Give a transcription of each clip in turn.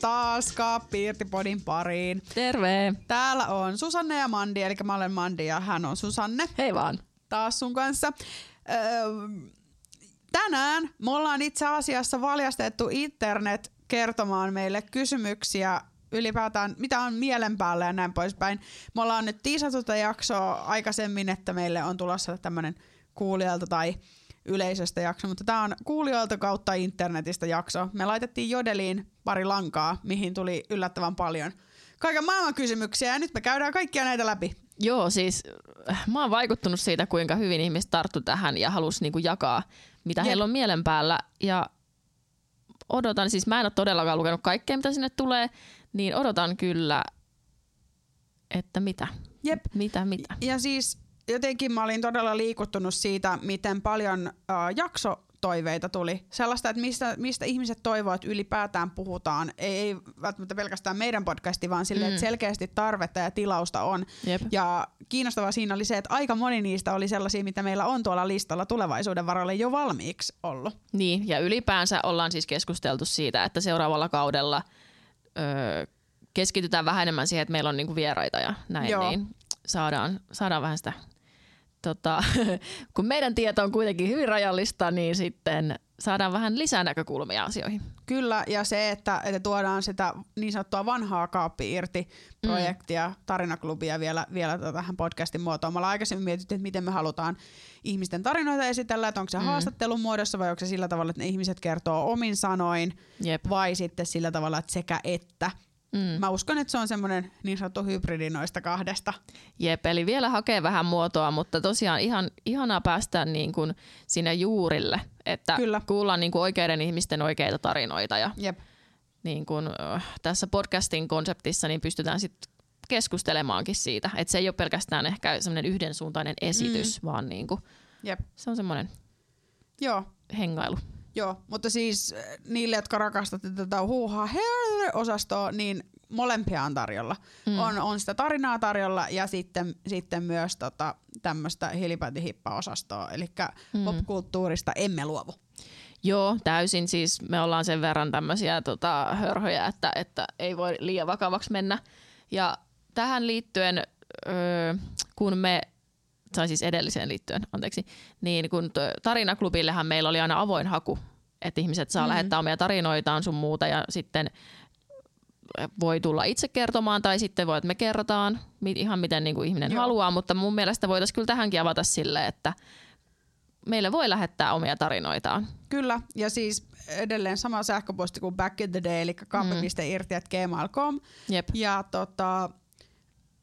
taas Kaappiirti-podin pariin. Terve! Täällä on Susanne ja Mandi, eli mä olen Mandi ja hän on Susanne. Hei vaan! Taas sun kanssa. Tänään me ollaan itse asiassa valjastettu internet kertomaan meille kysymyksiä ylipäätään, mitä on mielen päällä ja näin poispäin. Me ollaan nyt tiisattu tätä jaksoa aikaisemmin, että meille on tulossa tämmönen kuulijalta tai yleisöstä jakso, mutta tää on kuulijoilta kautta internetistä jakso. Me laitettiin Jodeliin pari lankaa, mihin tuli yllättävän paljon kaiken maailman kysymyksiä ja nyt me käydään kaikkia näitä läpi. Joo, siis mä oon vaikuttunut siitä, kuinka hyvin ihmiset tarttu tähän ja halusi niinku jakaa, mitä heillä on mielen päällä. Ja odotan, siis mä en ole todellakaan lukenut kaikkea, mitä sinne tulee, niin odotan kyllä, että mitä. Jep. Mitä. Ja siis jotenkin mä olin todella liikuttunut siitä, miten paljon jaksotoiveita tuli. Sellaista, että mistä ihmiset toivoo, että ylipäätään puhutaan. Ei välttämättä pelkästään meidän podcasti, vaan silleen, että selkeästi tarvetta ja tilausta on. Jep. Ja kiinnostavaa siinä oli se, että aika moni niistä oli sellaisia, mitä meillä on tuolla listalla tulevaisuuden varalle jo valmiiksi ollut. Niin, ja ylipäänsä ollaan siis keskusteltu siitä, että seuraavalla kaudella keskitytään vähän enemmän siihen, että meillä on niinku vieraita ja näin. Joo. Niin saadaan vähän sitä. Kun meidän tieto on kuitenkin hyvin rajallista, niin sitten saadaan vähän lisää näkökulmia asioihin. Kyllä, ja se, että tuodaan sitä niin sanottua vanhaa Kaappi-irti-projektia, tarinaklubia vielä tähän podcastin muotoon. Me ollaan aikaisemmin mietitty, että miten me halutaan ihmisten tarinoita esitellä, että onko se haastattelun muodossa vai onko se sillä tavalla, että ne ihmiset kertoo omin sanoin, vai sitten sillä tavalla, että sekä että. Mä uskon, että se on semmoinen niin sanottu hybridi noista kahdesta. Jep, eli vielä hakee vähän muotoa, mutta tosiaan ihanaa päästä niin kuin sinne juurille, että kyllä. Kuullaan niin kuin oikeiden ihmisten oikeita tarinoita. Ja niin kuin, tässä podcastin konseptissa niin pystytään sitten keskustelemaankin siitä, että se ei ole pelkästään ehkä semmoinen yhdensuuntainen esitys, vaan niin kuin, se on semmoinen hengailu. Joo, mutta siis niille, jotka rakastatte tätä huuhaa osastoa, niin molempia on tarjolla. On sitä tarinaa tarjolla ja sitten myös tämmöistä hilipäätihippaa-osastoa, eli popkulttuurista emme luovu. Joo, täysin. Siis me ollaan sen verran tämmöisiä hörhöjä, että ei voi liian vakavaksi mennä. Ja tähän liittyen, kun me tai siis edelliseen liittyen, anteeksi, niin kun tarinaklubillähän meillä oli aina avoin haku, että ihmiset saa lähettää omia tarinoitaan sun muuta ja sitten voi tulla itse kertomaan tai sitten voi, että me kerrotaan ihan miten niin kuin ihminen haluaa, mutta mun mielestä voitaisiin kyllä tähänkin avata sille, että meillä voi lähettää omia tarinoitaan. Kyllä, ja siis edelleen sama sähköposti kuin back in the day, eli kaappi.irti@gmail.com. Ja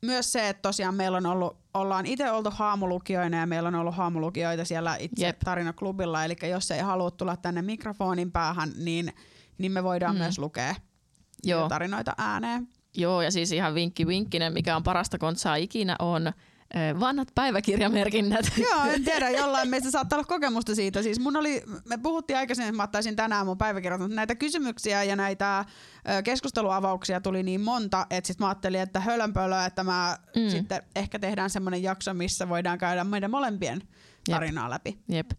myös se, että tosiaan meillä on ollaan itse oltu haamulukijoina ja meillä on ollut haamulukijoita siellä itse tarinaklubilla. Eli jos ei halua tulla tänne mikrofonin päähän, niin me voidaan myös lukea tarinoita ääneen. Joo, ja siis ihan vinkki-vinkkinen, mikä on parasta kontsaa ikinä, on vanhat päiväkirjamerkinnät. Joo, en tiedä, jollain meistä saattaa olla kokemusta siitä. Siis me puhuttiin aikaisemmin, että mä ottaisin tänään mun päiväkirjat, mutta näitä kysymyksiä ja näitä keskusteluavauksia tuli niin monta, että sit mä ajattelin, että hölönpölöä, että mä sitten ehkä tehdään semmoinen jakso, missä voidaan käydä meidän molempien tarinaa läpi. Jep.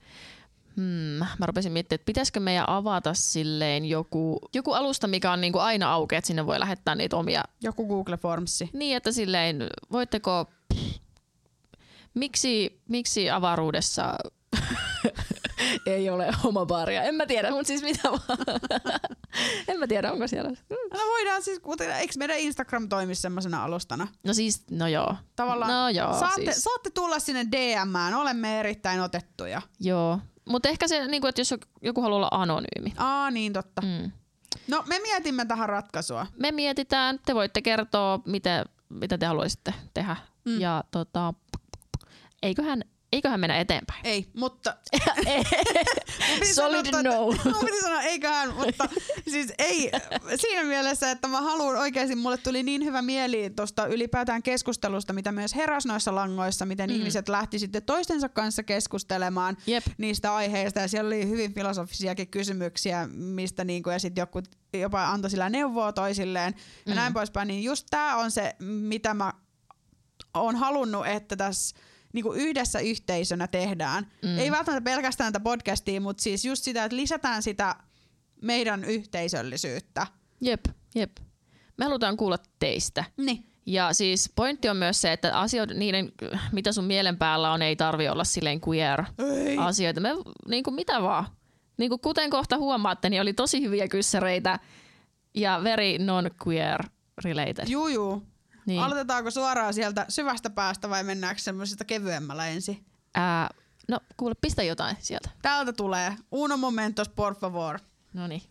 Mä rupesin miettimään, että pitäisikö meidän avata silleen joku alusta, mikä on niinku aina auki, että sinne voi lähettää niitä omia. Joku Google Formsi. Niin, että silleen voitteko... Miksi avaruudessa ei ole homobaaria? En mä tiedä, mutta siis mitä vaan. En mä tiedä, onko siellä. No voidaan siis, eikö meidän Instagram toimi semmoisena alustana? No siis, no joo. Tavallaan no joo, saatte tulla sinne DM:ään, olemme erittäin otettuja. Joo, mutta ehkä se, niin kuin, että jos joku haluaa olla anonyymi. Aa, niin totta. No me mietimme tähän ratkaisua. Me mietitään, te voitte kertoa, mitä te haluaisitte tehdä. Ja Eiköhän mennä eteenpäin. Ei, mutta... Solid sanoa, no. Mun piti sanoa eiköhän, mutta siis ei siinä mielessä, että mä haluan oikeasti, mulle tuli niin hyvä mieli tuosta ylipäätään keskustelusta, mitä myös heräsi noissa langoissa, miten ihmiset lähti sitten toistensa kanssa keskustelemaan niistä aiheista. Ja siellä oli hyvin filosofisiakin kysymyksiä, mistä niinku, ja sitten joku jopa antoi sillä neuvoa toisilleen ja näin poispäin. Niin just tää on se, mitä mä oon halunnut, että tässä... Niin kuin yhdessä yhteisönä tehdään. Ei välttämättä pelkästään tätä podcastia, mutta siis just sitä, että lisätään sitä meidän yhteisöllisyyttä. Jep. Me halutaan kuulla teistä. Niin. Ja siis pointti on myös se, että asioiden, niiden, mitä sun mielen päällä on, ei tarvi olla silleen queer-asioita. Me niinku mitä vaan. Niinku kuten kohta huomaatte, niin oli tosi hyviä kyssäreitä ja very non-queer-related. Juu. Niin. Aloitetaanko suoraan sieltä syvästä päästä vai mennäänkö semmoisesta kevyemmällä ensin? No kuule, pistä jotain sieltä. Täältä tulee. Uno momentos, por favor. Noniin.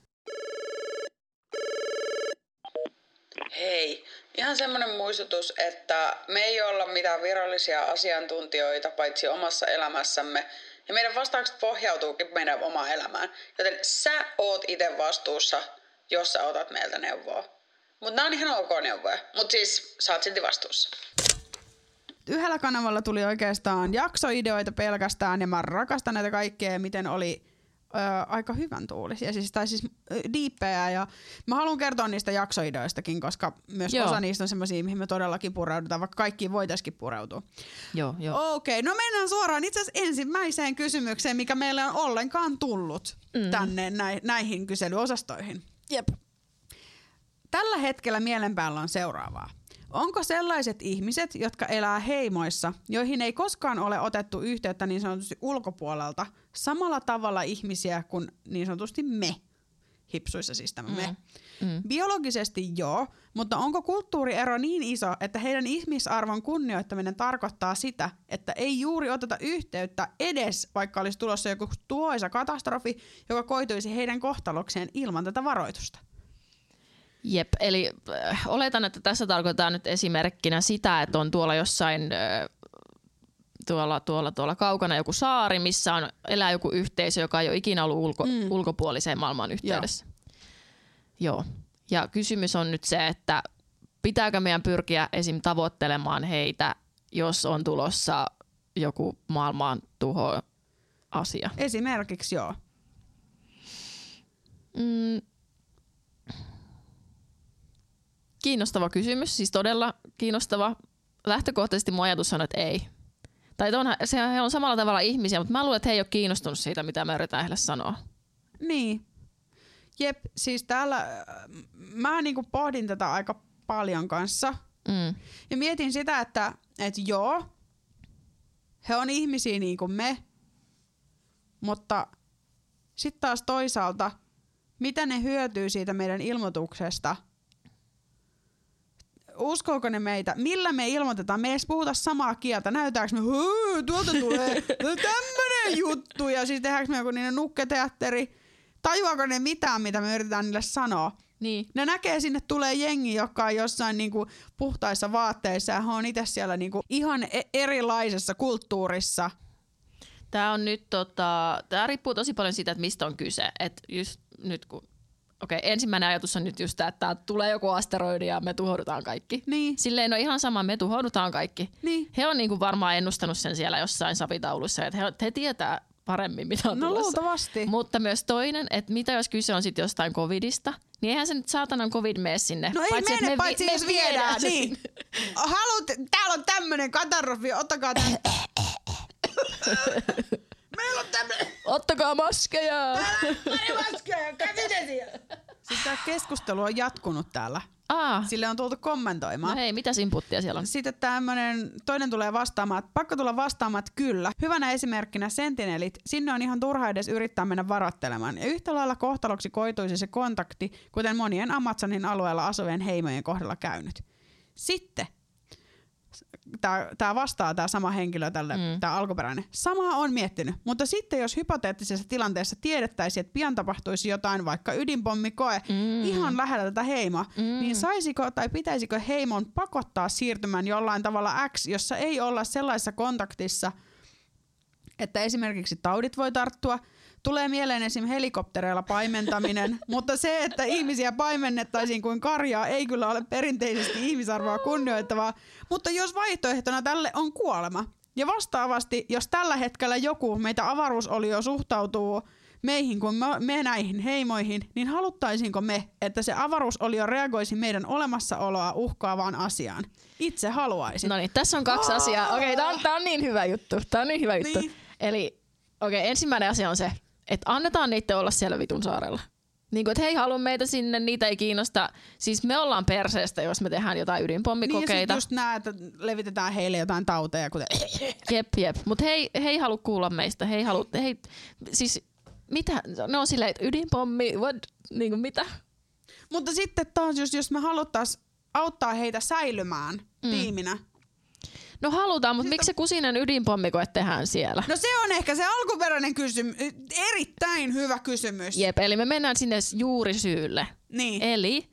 Hei. Ihan semmoinen muistutus, että me ei olla mitään virallisia asiantuntijoita paitsi omassa elämässämme. Ja meidän vastaukset pohjautuukin meidän omaan elämään. Joten sä oot itse vastuussa, jos sä otat meiltä neuvoa. Mutta nää on ihan ok neuvoja. Mut siis sä oot silti vastuussa. Yhdellä kanavalla tuli oikeastaan jaksoideoita pelkästään ja mä rakastan näitä kaikkea, miten oli aika hyvän tuulisia, siis diippejä ja mä haluan kertoa niistä jaksoideoistakin, koska myös osa niistä on semmosia, mihin me todellakin pureudutaan, vaikka kaikkiin voitaisikin pureutua. Joo. Okei, no mennään suoraan itse asiassa ensimmäiseen kysymykseen, mikä meille on ollenkaan tullut tänne näihin kyselyosastoihin. Jep. Tällä hetkellä mielen päällä on seuraavaa. Onko sellaiset ihmiset, jotka elää heimoissa, joihin ei koskaan ole otettu yhteyttä niin sanotusti ulkopuolelta, samalla tavalla ihmisiä kuin niin sanotusti me? Hipsuissa siis tämä me. Mm. Biologisesti joo, mutta onko kulttuuriero niin iso, että heidän ihmisarvon kunnioittaminen tarkoittaa sitä, että ei juuri oteta yhteyttä edes, vaikka olisi tulossa joku tuhoisa katastrofi, joka koituisi heidän kohtalokseen ilman tätä varoitusta? Jep, eli oletan, että tässä tarkoitetaan nyt esimerkkinä sitä, että on tuolla jossain tuolla kaukana joku saari, missä on elää joku yhteisö, joka ei ole ikinä ollut ulkopuoliseen maailmaan yhteydessä. Joo. Ja kysymys on nyt se, että pitääkö meidän pyrkiä esim. Tavoittelemaan heitä, jos on tulossa joku maailman tuho asia. Esimerkiksi joo. Kiinnostava kysymys, siis todella kiinnostava. Lähtökohtaisesti mun ajatus on, että ei. Tai he on samalla tavalla ihmisiä, mutta mä luulen, että he ei ole kiinnostunut siitä, mitä mä yritän heille sanoa. Niin. Jep, siis täällä mä niinku pohdin tätä aika paljon kanssa. Ja mietin sitä, että joo, he on ihmisiä niin kuin me, mutta sitten taas toisaalta, mitä ne hyötyy siitä meidän ilmoituksesta? Uskooko ne meitä? Millä me ilmoitetaan? Me ei edes puhuta samaa kieltä. Näytäänkö me, tuolta tulee tämmönen juttu, ja siis tehdäänkö me joku niiden nukketeatteri? Tajuako ne mitään, mitä me yritetään niille sanoa? Niin. Ne näkee, sinne tulee jengi, joka on jossain niinku puhtaissa vaatteissa, ja he on itse siellä niinku ihan erilaisessa kulttuurissa. Tää on nyt tää riippuu tosi paljon siitä, että mistä on kyse. Et just nyt kun okei, ensimmäinen ajatus on nyt just tää, että tulee joku asteroidi ja me tuhoudutaan kaikki. Niin. Silleen on ihan sama, me tuhoudutaan kaikki. Niin. He on niinku varmaan ennustanut sen siellä jossain savitaulussa, että he tietää paremmin, mitä on tulossa. No luultavasti. Mutta myös toinen, että mitä jos kyse on sit jostain covidista, niin eihän se nyt saatanan covid mene sinne. No paitsi, ei mene, paitsi jos viedään. Niin. Täällä on tämmönen katastrofi, ottakaa tämän. Meillä on tämmönen. Ottakaa maskeja. Täällä on pari maskeja, kävitesiä. Siis tää keskustelu on jatkunut täällä. Sille on tultu kommentoimaan. No hei, mitä inputtia siellä on? Sitten tämmönen, toinen tulee vastaamaan, että pakko tulla vastaamaan, että kyllä. Hyvänä esimerkkinä sentinelit, sinne on ihan turha edes yrittää mennä varoittelemaan. Ja yhtä lailla kohtaloksi koituisi se kontakti, kuten monien Amazonin alueella asuvien heimojen kohdalla käynyt. Sitten. Tämä vastaa tämä sama henkilö, tämä alkuperäinen. Samaa on miettinyt, mutta sitten jos hypoteettisessa tilanteessa tiedettäisiin, että pian tapahtuisi jotain, vaikka ydinpommikoe, ihan lähellä tätä heimoa, niin saisiko tai pitäisikö heimon pakottaa siirtymään jollain tavalla X, jossa ei olla sellaisessa kontaktissa, että esimerkiksi taudit voi tarttua. Tulee mieleen esim. Helikoptereilla paimentaminen, mutta se, että ihmisiä paimennettaisiin kuin karjaa, ei kyllä ole perinteisesti ihmisarvoa kunnioittavaa, mutta jos vaihtoehtona tälle on kuolema. Ja vastaavasti, jos tällä hetkellä joku meitä avaruusolio suhtautuu meihin kuin me näihin heimoihin, niin haluttaisiinko me, että se avaruusolio reagoisi meidän olemassaoloa uhkaavaan asiaan? Itse haluaisin. No niin, tässä on kaksi asiaa. Okei, tää on niin hyvä juttu. Eli ensimmäinen asia on se, että annetaan niitä olla siellä vitun saarella. Niin kuin, että hei, haluan meitä sinne, niitä ei kiinnosta. Siis me ollaan perseestä, jos me tehdään jotain ydinpommikokeita. Niin ja sit just nää, että levitetään heille jotain tauteja. Kuten... Jep. Mut hei halu kuulla meistä. Hei, siis mitä? Ne on silleen, että ydinpommi, what? Niin kuin mitä? Mutta sitten taas, jos me haluttais auttaa heitä säilymään tiiminä. No halutaan, mutta miksi se kusinen ydinpommikoe tehdään siellä? No se on ehkä se alkuperäinen kysymys. Erittäin hyvä kysymys. Jep, eli me mennään sinne juurisyylle. Niin. Eli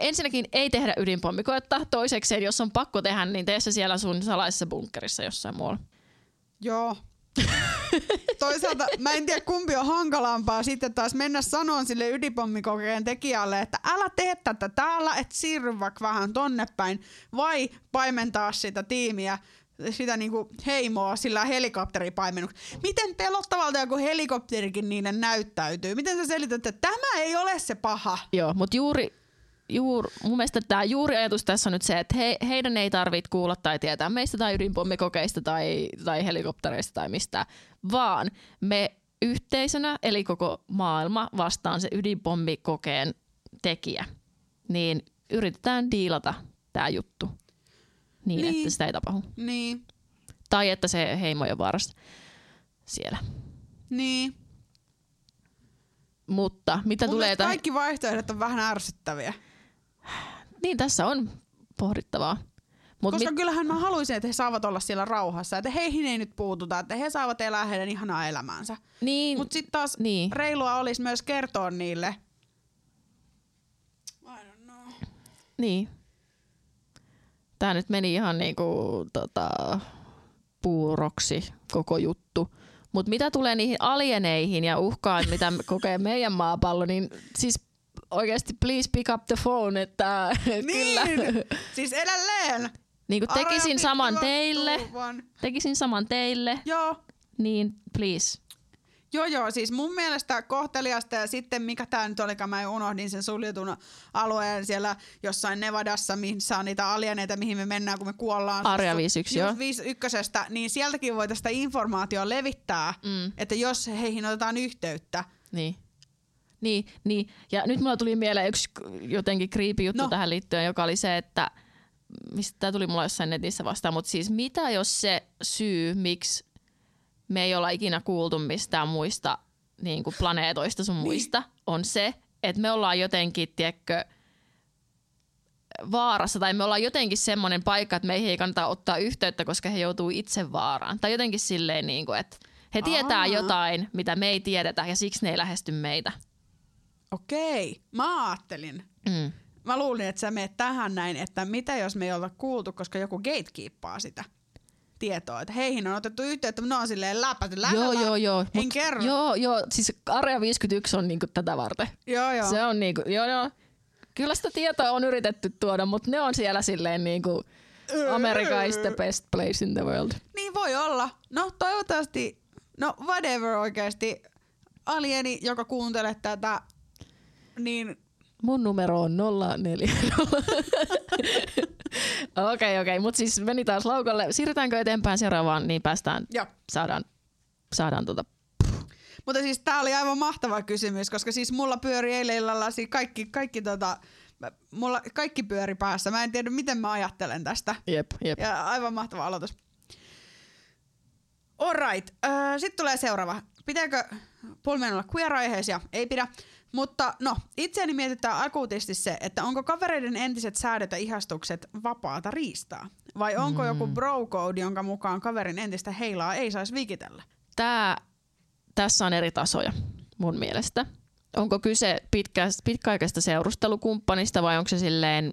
ensinnäkin ei tehdä ydinpommikoetta. Toisekseen, jos on pakko tehdä, niin tee se siellä sun salaisessa bunkkerissa jossain muualla. Joo. Toisaalta mä en tiedä kumpi on hankalampaa sitten taas mennä sanoon sille ydinpommikokeen tekijälle, että älä tee tätä täällä, et siirry vaikka vähän tonne päin, vai paimentaa sitä tiimiä, sitä niinku heimoa sillä helikopteripaimennuksella. Miten pelottavalta joku helikopterikin niille näyttäytyy? Miten sä selität, että tämä ei ole se paha? Joo, mutta mun mielestä tämä juuri ajatus tässä on nyt se, että heidän ei tarvitse kuulla tai tietää meistä tai ydinpommikokeista tai helikoptereista tai mistään, vaan me yhteisönä, eli koko maailma vastaan se ydinpommikokeen tekijä, niin yritetään diilata tämä juttu niin, että sitä ei tapahdu. Niin. Tai että se heimo on vaarassa siellä. Niin. Mutta mitä mun tulee... kaikki vaihtoehdot on vähän ärsyttäviä. Niin, tässä on pohdittavaa. Koska kyllähän mä haluaisin, että he saavat olla siellä rauhassa, että heihin ei nyt puututa, että he saavat elää heidän ihanaa elämäänsä. Niin, mut sit taas reilua olisi myös kertoa niille. I don't know. Niin. Tää nyt meni ihan niinku puuroksi koko juttu. Mut mitä tulee niihin alieneihin ja uhkaan, mitä kokee meidän maapallo, niin siis... Oikeesti please pick up the phone, että kyllä. Siis edelleen. Niin kuin tekisin saman teille. Joo. Niin please. Joo, siis mun mielestä kohteliasta ja sitten mikä tää nyt olikaan, mä unohdin sen suljetun alueen siellä jossain Nevadassa, missä on niitä alieneita, mihin me mennään, kun me kuollaan. Area 51, joo. 51, niin sieltäkin voi tästä informaatiota levittää, että jos heihin otetaan yhteyttä. Niin. Ja nyt mulla tuli mieleen yksi jotenkin creepy juttu tähän liittyen, joka oli se, että mistä tää tuli mulla jossain netissä vastaan, mutta siis mitä jos se syy, miksi me ei olla ikinä kuultu mistään muista niin kuin planeetoista sun muista, on se, että me ollaan jotenkin, tiedätkö, vaarassa tai me ollaan jotenkin semmoinen paikka, että meihin ei kannata ottaa yhteyttä, koska he joutuu itse vaaraan. Tai jotenkin silleen, niin kuin, että he tietää jotain, mitä me ei tiedetä ja siksi ne ei lähesty meitä. Okei, mä ajattelin. Mä luulin, että sä menet tähän näin, että mitä jos me ei olla kuultu, koska joku gatekeeppaa sitä tietoa. Että heihin on otettu yhteyttä, mutta ne on silleen Joo. En kerro. Joo, siis Area 51 on niinku tätä varten. Joo. Se on niinku, joo. Kyllä sitä tietoa on yritetty tuoda, mutta ne on siellä silleen niinku America is the best place in the world. Niin voi olla. No toivottavasti, no whatever oikeesti. Alieni, joka kuuntelee tätä, niin... Mun numero on 040. Okei. Mut siis meni taas laukalle. Siirrytäänkö eteenpäin seuraavaan, niin päästään, saadaan Mutta siis tää oli aivan mahtava kysymys, koska siis mulla pyöri eilen illalla kaikki pyöri päässä. Mä en tiedä, miten mä ajattelen tästä. Jep. Ja aivan mahtava aloitus. Alright. Sitten tulee seuraava. Pitääkö pulmeen olla queer-aiheisia? Ei pidä. Mutta itseäni mietitään akuutisti se, että onko kavereiden entiset säädöt ja ihastukset vapaata riistaa? Vai onko joku bro-code, jonka mukaan kaverin entistä heilaa ei saisi vikitellä? Tässä on eri tasoja mun mielestä. Onko kyse pitkäaikaisesta seurustelukumppanista vai onko se silleen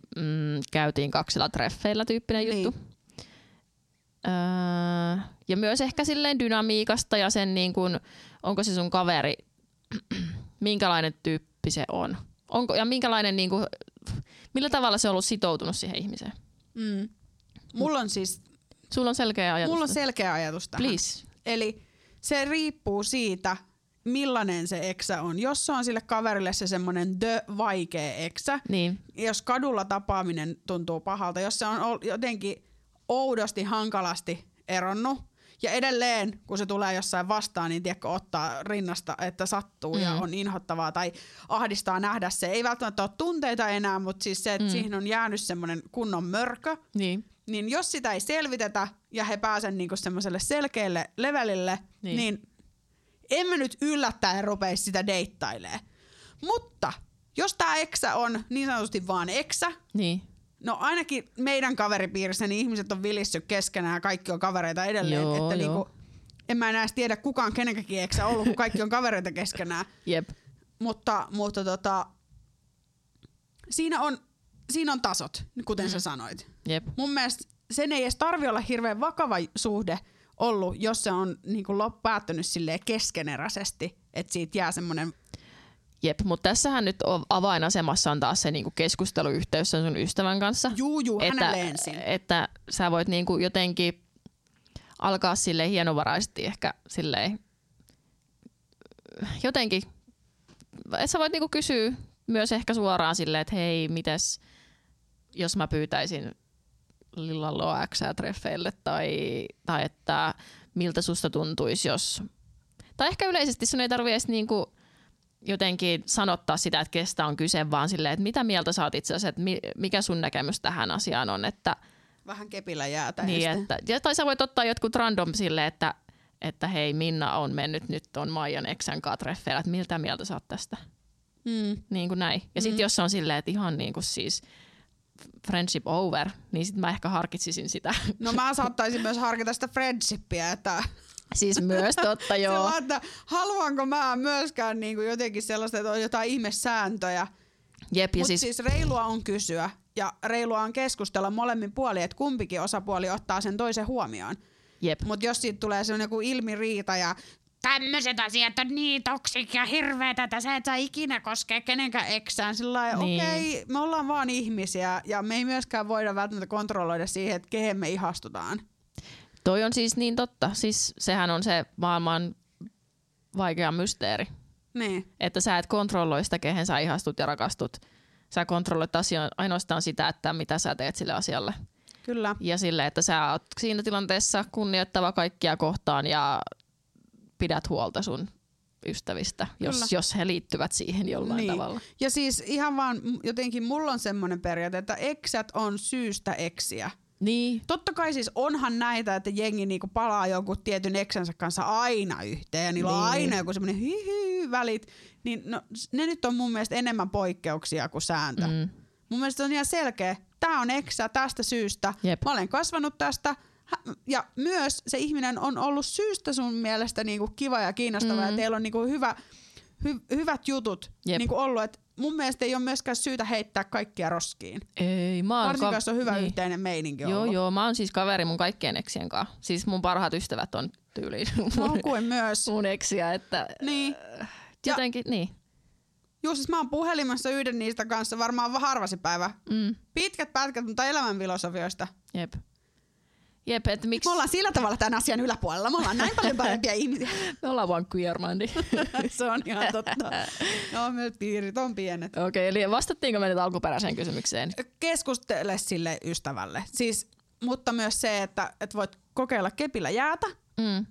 käytiin kaksilla treffeillä -tyyppinen juttu? Ja myös ehkä silleen dynamiikasta ja sen niin kuin, onko se sun kaveri, minkälainen tyyppi se on. Ja minkälainen niin kuin, millä tavalla se on ollut sitoutunut siihen ihmiseen. Mulla on siis... Sulla on selkeä ajatus. Mulla on selkeä ajatus tähän. Please. Eli se riippuu siitä, millainen se eksä on. Jos se on sille kaverille se semmonen vaikea eksä, niin. Jos kadulla tapaaminen tuntuu pahalta, jos se on jotenkin oudosti, hankalasti eronnut Ja edelleen, kun se tulee jossain vastaan, niin tiedätkö, ottaa rinnasta, että sattuu ja on inhottavaa tai ahdistaa nähdä se. Ei välttämättä ole tunteita enää, mutta siis se, että siihen on jäänyt semmoinen kunnon mörkö. Niin. Niin jos sitä ei selvitetä ja he pääsevät niinku semmoiselle selkeälle levelille, niin emme nyt yllättäen rupeisi sitä deittailemaan. Mutta jos tämä eksä on niin sanotusti vaan eksä, niin. No ainakin meidän kaveripiirissä niin ihmiset on vilissyt keskenään ja kaikki on kavereita edelleen. Joo, että niinku, en mä enää tiedä kukaan kenenkäkin eksä ollut, kun kaikki on kavereita keskenään. Jep. Mutta siinä on tasot, kuten sä sanoit. Jep. Mun mielestä sen ei edes tarvi olla hirveän vakava suhde ollut, jos se on niinku päättynyt keskeneräisesti, että siitä jää semmoinen... Jep, mutta tässähän nyt avainasemassa on taas se niinku keskusteluyhteys sun ystävän kanssa. Juu, hänelle ensin. Että sä voit niinku jotenkin alkaa silleen hienovaraisesti ehkä silleen jotenkin. Et sä voit niinku kysyä myös ehkä suoraan silleen, että hei, mitäs jos mä pyytäisin Lillan luo X:ää treffeille tai että miltä susta tuntuisi jos... Tai ehkä yleisesti sun ei tarvi edes niinku... jotenkin sanottaa sitä, että kestä on kyse, vaan silleen, että mitä mieltä sä oot itse asiassa, että mikä sun näkemys tähän asiaan on. Että, vähän kepillä jäätä. Niin, että, tai sä voit ottaa jotkut random silleen, että hei, Minna on mennyt nyt on Maijan eksän kaa treffeillä, että miltä mieltä sä oot tästä. Niin kuin näin. Ja sit jos on silleen, että ihan niin kuin siis friendship over, niin sit mä ehkä harkitsisin sitä. No mä saattaisin myös harkita sitä friendshipia, että... Siis myös totta, joo. Sillä, että haluanko mä myöskään niinku jotenkin sellaista, että on jotain ihmesääntöjä. Jep, mutta siis reilua on kysyä ja reilua on keskustella molemmin puolin, että kumpikin osapuoli ottaa sen toisen huomioon. Jep. Mutta jos siitä tulee sellainen joku ilmiriita ja tämmöiset asiat on niin toksik ja hirveetä, että sä et saa ikinä koskea kenenkään eksään. Sillain, niin. Okei, me ollaan vaan ihmisiä ja me ei myöskään voida välttämättä kontrolloida siihen, että kehen me ihastutaan. Toi on siis niin totta. Siis sehän on se maailman vaikea mysteeri. Niin. Että sä et kontrolloi sitä, kehen sä ihastut ja rakastut. Sä kontrolloit ainoastaan sitä, että mitä sä teet sille asialle. Kyllä. Ja sille, että sä oot siinä tilanteessa kunnioittava kaikkia kohtaan ja pidät huolta sun ystävistä, jos he liittyvät siihen jollain tavalla. Ja siis ihan vaan jotenkin mulla on semmoinen periaate, että eksät on syystä eksiä. Niin. Totta kai siis onhan näitä, että jengi niinku palaa jonkun tietyn eksänsä kanssa aina yhteen ja niillä on aina joku semmoinen välit. Niin no, ne nyt on mun mielestä enemmän poikkeuksia kuin sääntö. Mun mielestä on ihan selkeä. Tää on eksä tästä syystä. Jep. Mä olen kasvanut tästä. Ja myös se ihminen on ollut syystä sun mielestä niinku kiva ja kiinnostava ja teillä on niinku hyvät jutut niinku ollut, että mun mielestä ei ole myöskään syytä heittää kaikkia roskiin. Ei, varsinkin jos on hyvä yhteinen meininki ollut. Joo, mä oon siis kaveri mun kaikkien eksien kanssa. Siis mun parhaat ystävät on tyyliin mun eksiä. Että, niin. Jotenkin, niin. Juu, siis mä oon puhelimessa yhden niistä kanssa varmaan harva se päivä. Pitkät pätkät, mutta elämän filosofioista. Jep, että miksi... Me ollaan sillä tavalla tämän asian yläpuolella. Me ollaan näin paljon parempia ihmisiä. Me ollaan vaan queer, Mandi. Se on ihan totta. No, me piirit on pienet. Okei, eli vastattiinko me nyt alkuperäiseen kysymykseen? Keskustele sille ystävälle. Siis, mutta myös se, että voit kokeilla kepillä jäätä.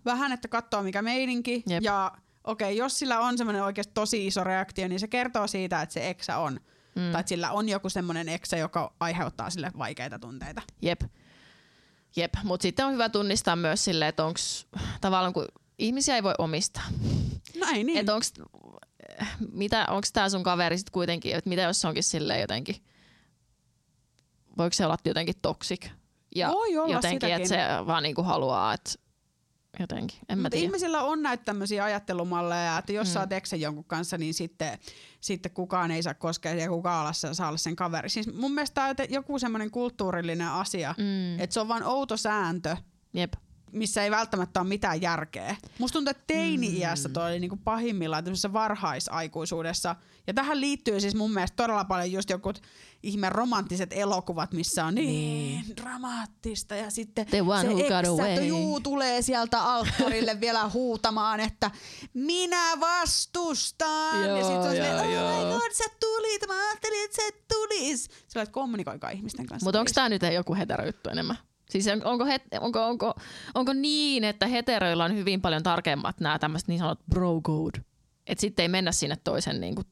Vähän, että katsoo mikä meininki. Jep. Ja okei, jos sillä on semmoinen oikeasti tosi iso reaktio, niin se kertoo siitä, että se eksä on. Tai että sillä on joku semmoinen eksä, joka aiheuttaa sille vaikeita tunteita. Jep, mutta sitten on hyvä tunnistaa myös silleen, että onks tavallaan, kun ihmisiä ei voi omistaa. No ei niin. Että onks tää sun kaveri sit kuitenkin, että mitä jos se onkin silleen jotenkin, voiko se olla jotenkin toksik? Ja voi olla jotenkin, että se vaan niinku haluaa, että jotenkin, en mä tiedä. Ihmisillä on näitä tämmöisiä ajattelumalleja, että jos sä oot eksä jonkun kanssa, niin sitten kukaan ei saa koskea ja kukaan saa olla sen kaveri. Siis mun mielestä tää on joku semmoinen kulttuurillinen asia, että se on vaan outo sääntö, missä ei välttämättä ole mitään järkeä. Musta tuntuu, että teini-iässä toi oli niinku pahimmillaan tämmöisessä varhaisaikuisuudessa. Ja tähän liittyy siis mun mielestä todella paljon just jokut ihme romanttiset elokuvat, missä on niin dramaattista. Ja sitten se eksä tulee sieltä alttorille vielä huutamaan, että minä vastustan. Joo, ja sitten on silleen, oh my god, sä tulit, mä ajattelin, että sä tulis. Sillä, että kommunikoikaa ihmisten kanssa. Mutta onko tää nyt joku heterojuttu enemmän? Siis onko niin, että heteroilla on hyvin paljon tarkemmat nämä tämmöiset niin sanotut bro code? Että sitten ei mennä sinne toisen niinku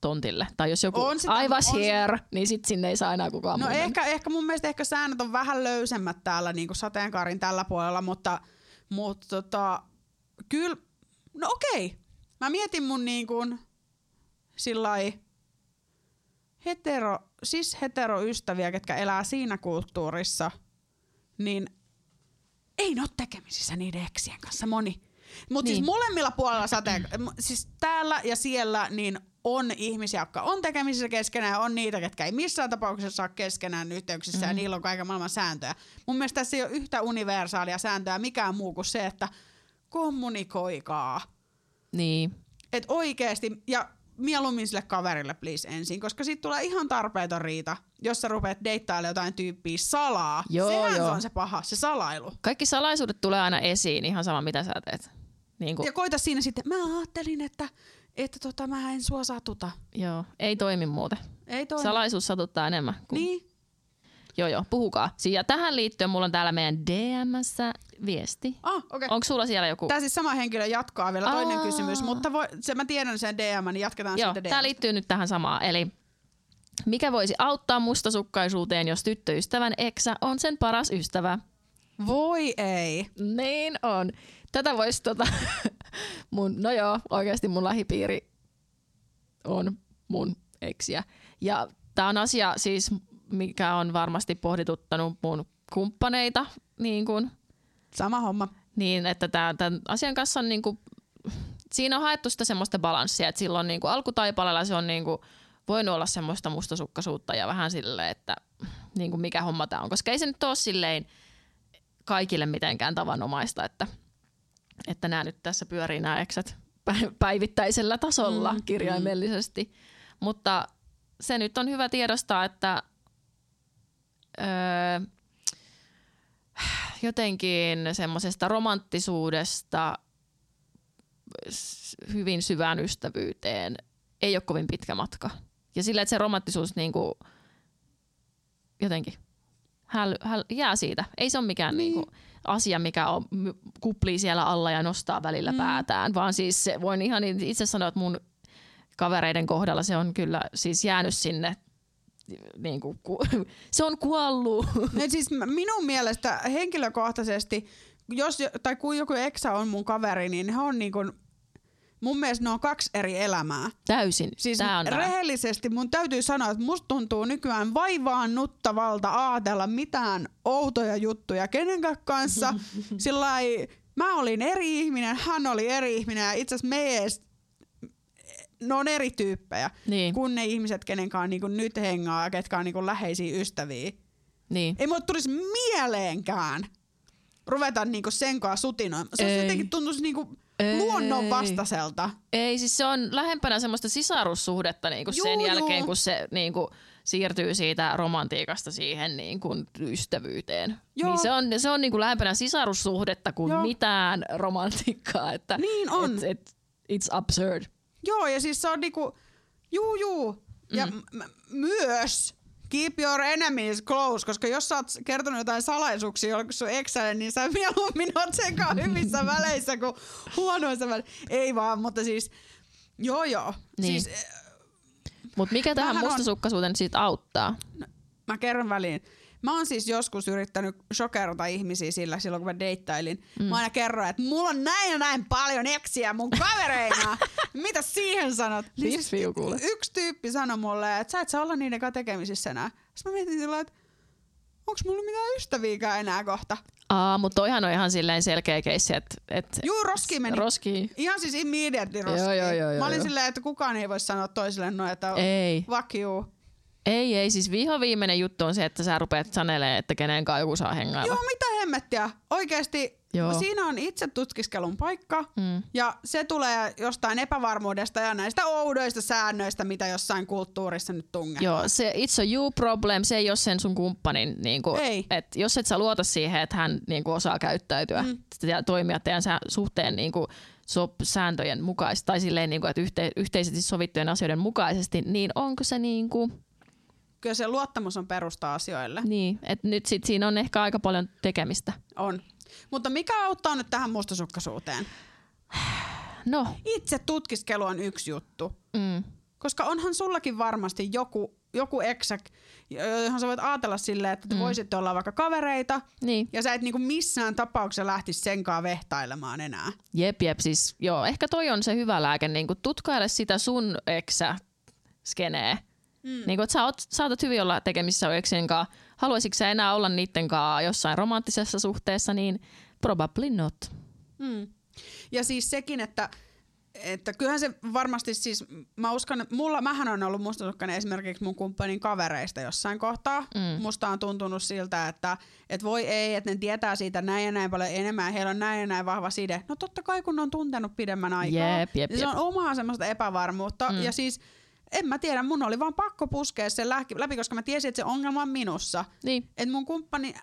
tontille. Tai jos joku I was here, niin sitten sinne ei saa enää kukaan mennä. No ehkä mun mielestä ehkä säännöt on vähän löysemmät täällä niinku sateenkaarin tällä puolella, mutta kyllä, no okei. Mä mietin mun niinkun sillai hetero-ystäviä, ketkä elää siinä kulttuurissa, niin ei ne oo tekemisissä niiden eksien kanssa moni. Mut niin. Siis molemmilla puolella siis täällä ja siellä niin on ihmisiä, jotka on tekemisissä keskenään ja on niitä, ketkä ei missään tapauksessa ole keskenään yhteyksissä ja niillä on kaiken maailman sääntöjä. Mun mielestä tässä ei oo yhtä universaalia sääntöä mikään muu kuin se, että kommunikoikaa. Niin. Et oikeesti, ja mieluummin sille kaverille please ensin, koska siitä tulee ihan tarpeeton riita, jos sä rupeat deittailemaan jotain tyyppiä salaa. Sehän on se paha, se salailu. Kaikki salaisuudet tulee aina esiin, ihan sama mitä sä teet. Niin kun... Ja koita siinä sitten, mä ajattelin, että mä en sua satuta. Joo, ei toimi muuten. Ei toimi. Salaisuus satuttaa enemmän. Kuin... Niin. Joo, puhukaa. Ja tähän liittyen mulla on täällä meidän DM:ssä viesti. Okay. Onko sulla siellä joku? Tää siis sama henkilö jatkaa vielä toinen kysymys, mutta mä tiedän sen DM:n, niin jatketaan sitten DM:stä. Tää liittyy nyt tähän samaan, eli mikä voisi auttaa mustasukkaisuuteen, jos tyttöystävän eksä on sen paras ystävä? Voi ei. Niin on. Tätä voisi oikeesti mun lähipiiri on mun eksiä. Ja tää on asia siis... mikä on varmasti pohdituttanut mun kumppaneita. Niin kun, sama homma. Niin, että tämän asian kanssa on, niin kun, siinä on haettu sitä semmoista balanssia, että silloin niin alkutaipaleella se on niin kun, voinut olla semmoista mustasukkaisuutta ja vähän silleen, että niin kun, mikä homma tää on. Koska ei se nyt ole silleen kaikille mitenkään tavanomaista, että nämä nyt tässä pyörii nämä eksät päivittäisellä tasolla kirjaimellisesti. Mutta... Se nyt on hyvä tiedostaa, että jotenkin semmoisesta romanttisuudesta hyvin syvään ystävyyteen ei ole kovin pitkä matka. Ja sillä, että se romanttisuus niinku jotenkin jää siitä. Ei se ole mikään niinku asia, mikä on, kuplii siellä alla ja nostaa välillä päätään, vaan siis se, voin ihan itse sanoa, että mun kavereiden kohdalla se on kyllä siis jäänyt sinne, niin kuin, se on kuollut. No siis minun mielestä henkilökohtaisesti, kun joku eksä on mun kaveri, niin he on niin kuin, mun mielestä ne on kaksi eri elämää. Täysin. Siis rehellisesti mun täytyy sanoa, että musta tuntuu nykyään vaivaannuttavalta ajatella mitään outoja juttuja kenenkään kanssa. Sillai, mä olin eri ihminen, hän oli eri ihminen ja itse asiassa me ne on eri tyyppejä niin. Kun ne ihmiset, kenenkaan on niinku nyt hengaa ja ketkä on niinku läheisiä ystäviä. Niin. Ei mulle tulisi mieleenkään ruveta niinku sen kanssa sutinoimaan. Se jotenkin tuntuisi niinku luonnonvastaiselta. Ei, siis se on lähempänä semmoista sisarussuhdetta niinku sen jälkeen, kun se niinku siirtyy siitä romantiikasta siihen niinku ystävyyteen. Niin se on niinku lähempänä sisarussuhdetta kuin mitään romantiikkaa. Että niin on. It's absurd. Joo, ja siis se on niinku, ja myös keep your enemies close, koska jos sä oot kertonut jotain salaisuuksia jollekin sun eksälle, niin sä mieluummin oot sekaan hyvissä väleissä kuin huonoissa väleissä. Ei vaan, mutta siis, joo. Niin. Siis, mut mikä tähän mustasukkaisuuteen siitä auttaa? No, mä kerron väliin. Mä oon siis joskus yrittänyt shokerata ihmisiä silloin, kun mä deittailin. Mä aina kerroin, että mulla on näin ja näin paljon eksiä mun kavereina. Mitä siihen sanot? Siis yksi tyyppi sanoi mulle, että sä et saa olla niiden kanssa tekemisissä enää. Sitten mä mietin silloin, että onks mulla mitään ystäviäkään enää kohta? Mutta toihan on ihan silleen selkeä keissi, että... Juu, roski meni. Roski. Ihan siis immediately roski. Joo, mä olin silleen, että kukaan ei voi sanoa toiselle noin, että vakio. Ei, siis vihoviimeinen juttu on se, että sä rupeat sanelemaan, että kenenkaan joku saa hengailla. Joo, mitä hemmettiä. Oikeesti siinä on itse tutkiskelun paikka ja se tulee jostain epävarmuudesta ja näistä oudoista säännöistä, mitä jossain kulttuurissa nyt tungetaan. Joo, se it's a you problem, se ei ole sen sun kumppanin. Niinku, et, jos et sä luota siihen, että hän niinku, osaa käyttäytyä ja toimia teidän suhteen niinku, sääntöjen mukaisesti tai silleen, niinku, että yhteisesti sovittujen asioiden mukaisesti, niin onko se niinku... kyllä se luottamus on perusta asioille. Niin, että nyt sit siinä on ehkä aika paljon tekemistä. On. Mutta mikä auttaa nyt tähän mustasukkaisuuteen? No. Itse tutkiskelu on yksi juttu. Mm. Koska onhan sullakin varmasti joku eksä, johon sä voit ajatella silleen, että te voisitte olla vaikka kavereita. Niin. Ja sä et niinku missään tapauksessa lähtisi senkaan vehtailemaan enää. Jep, siis joo. Ehkä toi on se hyvä lääke. Niinku tutkaile sitä sun eksä skenee. Mm. Niinku, että saatat hyvin olla tekemisissä eksien kanssa. Haluaisitko sä enää olla niitten kanssa jossain romanttisessa suhteessa, niin probably not. Mm. Ja siis sekin, että kyllähän se varmasti siis, mä uskon, mähän on ollut mustasukkainen esimerkiksi mun kumppanin kavereista jossain kohtaa. Mm. Musta on tuntunut siltä, että voi ei, että ne tietää siitä näin ja näin paljon enemmän ja heillä on näin ja näin vahva side. No totta kai kun ne on tuntenut pidemmän aikaa. Jep, niin se on omaa semmoista epävarmuutta ja siis en mä tiedä, mun oli vaan pakko puskea sen läpi, koska mä tiesin, että se ongelma on minussa. Niin. Että mun kumppani,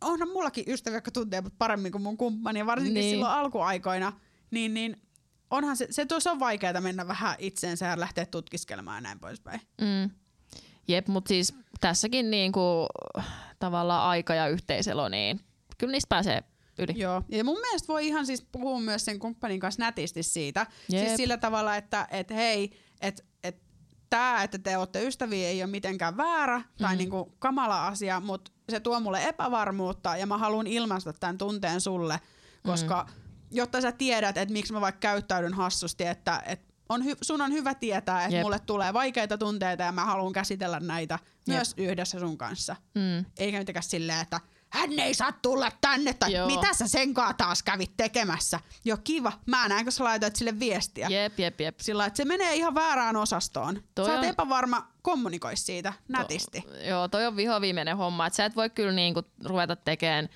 onhan mullakin ystäviä, jotka tuntee paremmin kuin mun kumppani, varsinkin silloin alkuaikoina, niin onhan se on vaikeaa mennä vähän itseensä ja lähteä tutkiskelemaan ja näin poispäin. Mm. Jep, mutta siis tässäkin niinku, tavallaan aika ja yhteiselo, niin kyllä niistä pääsee yli. Joo, ja mun mielestä voi ihan siis puhua myös sen kumppanin kanssa nätisti siitä. Jep. Siis sillä tavalla, että hei, tää, että te ootte ystäviä, ei ole mitenkään väärä tai niinku kamala asia, mutta se tuo mulle epävarmuutta ja mä haluan ilmaista tämän tunteen sulle, koska jotta sä tiedät, että miksi mä vaikka käyttäydyn hassusti, että sun on hyvä tietää, että mulle tulee vaikeita tunteita ja mä haluan käsitellä näitä myös yhdessä sun kanssa. Mm. Eikä mitenkään silleen, että hän ei saa tulla tänne tai mitä sä senkaan taas kävit tekemässä. Joo kiva, mä näen kun sä laitat sille viestiä. Jep. Sillä että se menee ihan väärään osastoon. Sä oot epävarma, kommunikoi siitä nätisti. Joo, toi on vihoviimeinen homma, että sä et voi kyllä niinku ruveta tekemään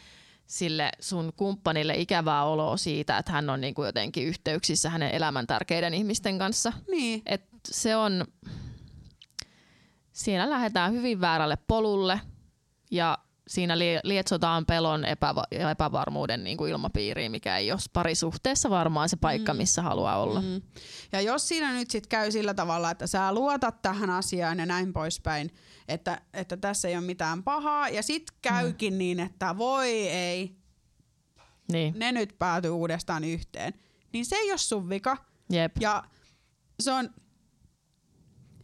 sille sun kumppanille ikävää oloa siitä, että hän on niinku jotenkin yhteyksissä hänen elämän tärkeiden ihmisten kanssa. Niin. Et se on, siinä lähdetään hyvin väärälle polulle ja siinä lietsotaan pelon ja epävarmuuden niinku ilmapiiriin, mikä ei ole parisuhteessa varmaan se paikka, missä haluaa olla. Mm. Ja jos siinä nyt sit käy sillä tavalla, että sä luotat tähän asiaan ja näin poispäin, että tässä ei ole mitään pahaa ja sit käykin niin, että voi ei, niin. Ne nyt päätyy uudestaan yhteen. Niin se ei ole sun vika. Jep. Ja se on,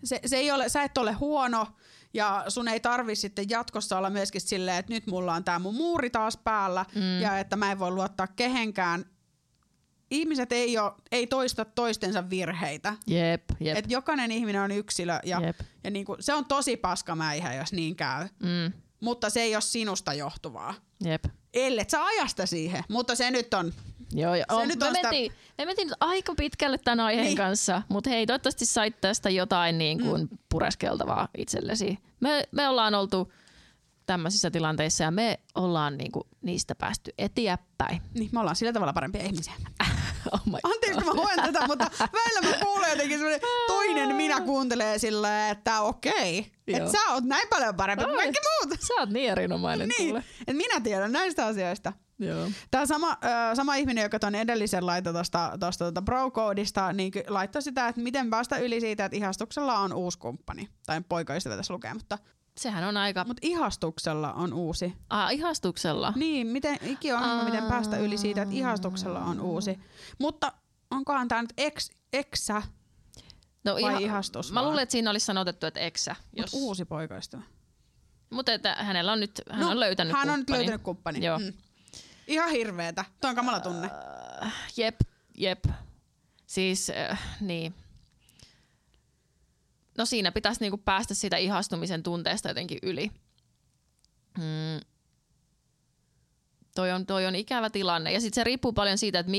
se ei ole, sä et ole huono. Ja sun ei tarvi sitten jatkossa olla myöskin silleen, että nyt mulla on tää mun muuri taas päällä ja että mä en voi luottaa kehenkään. Ihmiset ei toista toistensa virheitä. Jep. Et jokainen ihminen on yksilö ja niinku, se on tosi paskamäihä, jos niin käy. Mm. Mutta se ei ole sinusta johtuvaa. Jep. Ellet sä ajasta siihen, mutta se nyt on. Me mentiin nyt aika pitkälle tämän aiheen kanssa, mutta hei, toivottavasti sait tästä jotain niin kuin pureskeltavaa itsellesi. Me ollaan oltu tämmöisissä tilanteissa ja me ollaan niin kuin niistä päästy eteenpäin. Niin, me ollaan sillä tavalla parempia ihmisiä. Anteeksi, kun mä hoen tätä, mutta välillä mä kuulen jotenkin semmoinen toinen minä kuuntelee silleen, että okei, että sä oot näin paljon parempi kuin kaikki muut. Sä oot niin erinomainen kuule. Että minä tiedän näistä asioista. Joo. Tämä sama ihminen, joka tuon edellisen laittoi tuosta bro-koodista, niin laittoi sitä, että miten päästä yli siitä, että ihastuksella on uusi kumppani. Tai poikaystävä tässä lukee, mutta sehän on aika. Mutta ihastuksella on uusi. Ihastuksella? Niin, miten ikinä on, miten päästä yli siitä, että ihastuksella on uusi. Mutta onkohan tämä nyt eksä vai ihastus? Mä luulen, että siinä olisi sanotettu, että eksä. Jos uusi poikaystävä. Mutta että hänellä on nyt, hän on nyt löytänyt kumppanin. Joo. Mm. Ihan hirveetä. Tuo on kamala tunne. Jep. Siis, niin. No siinä pitäisi niinku päästä siitä ihastumisen tunteesta jotenkin yli. Mm. Toi on ikävä tilanne. Ja sit se riippuu paljon siitä, että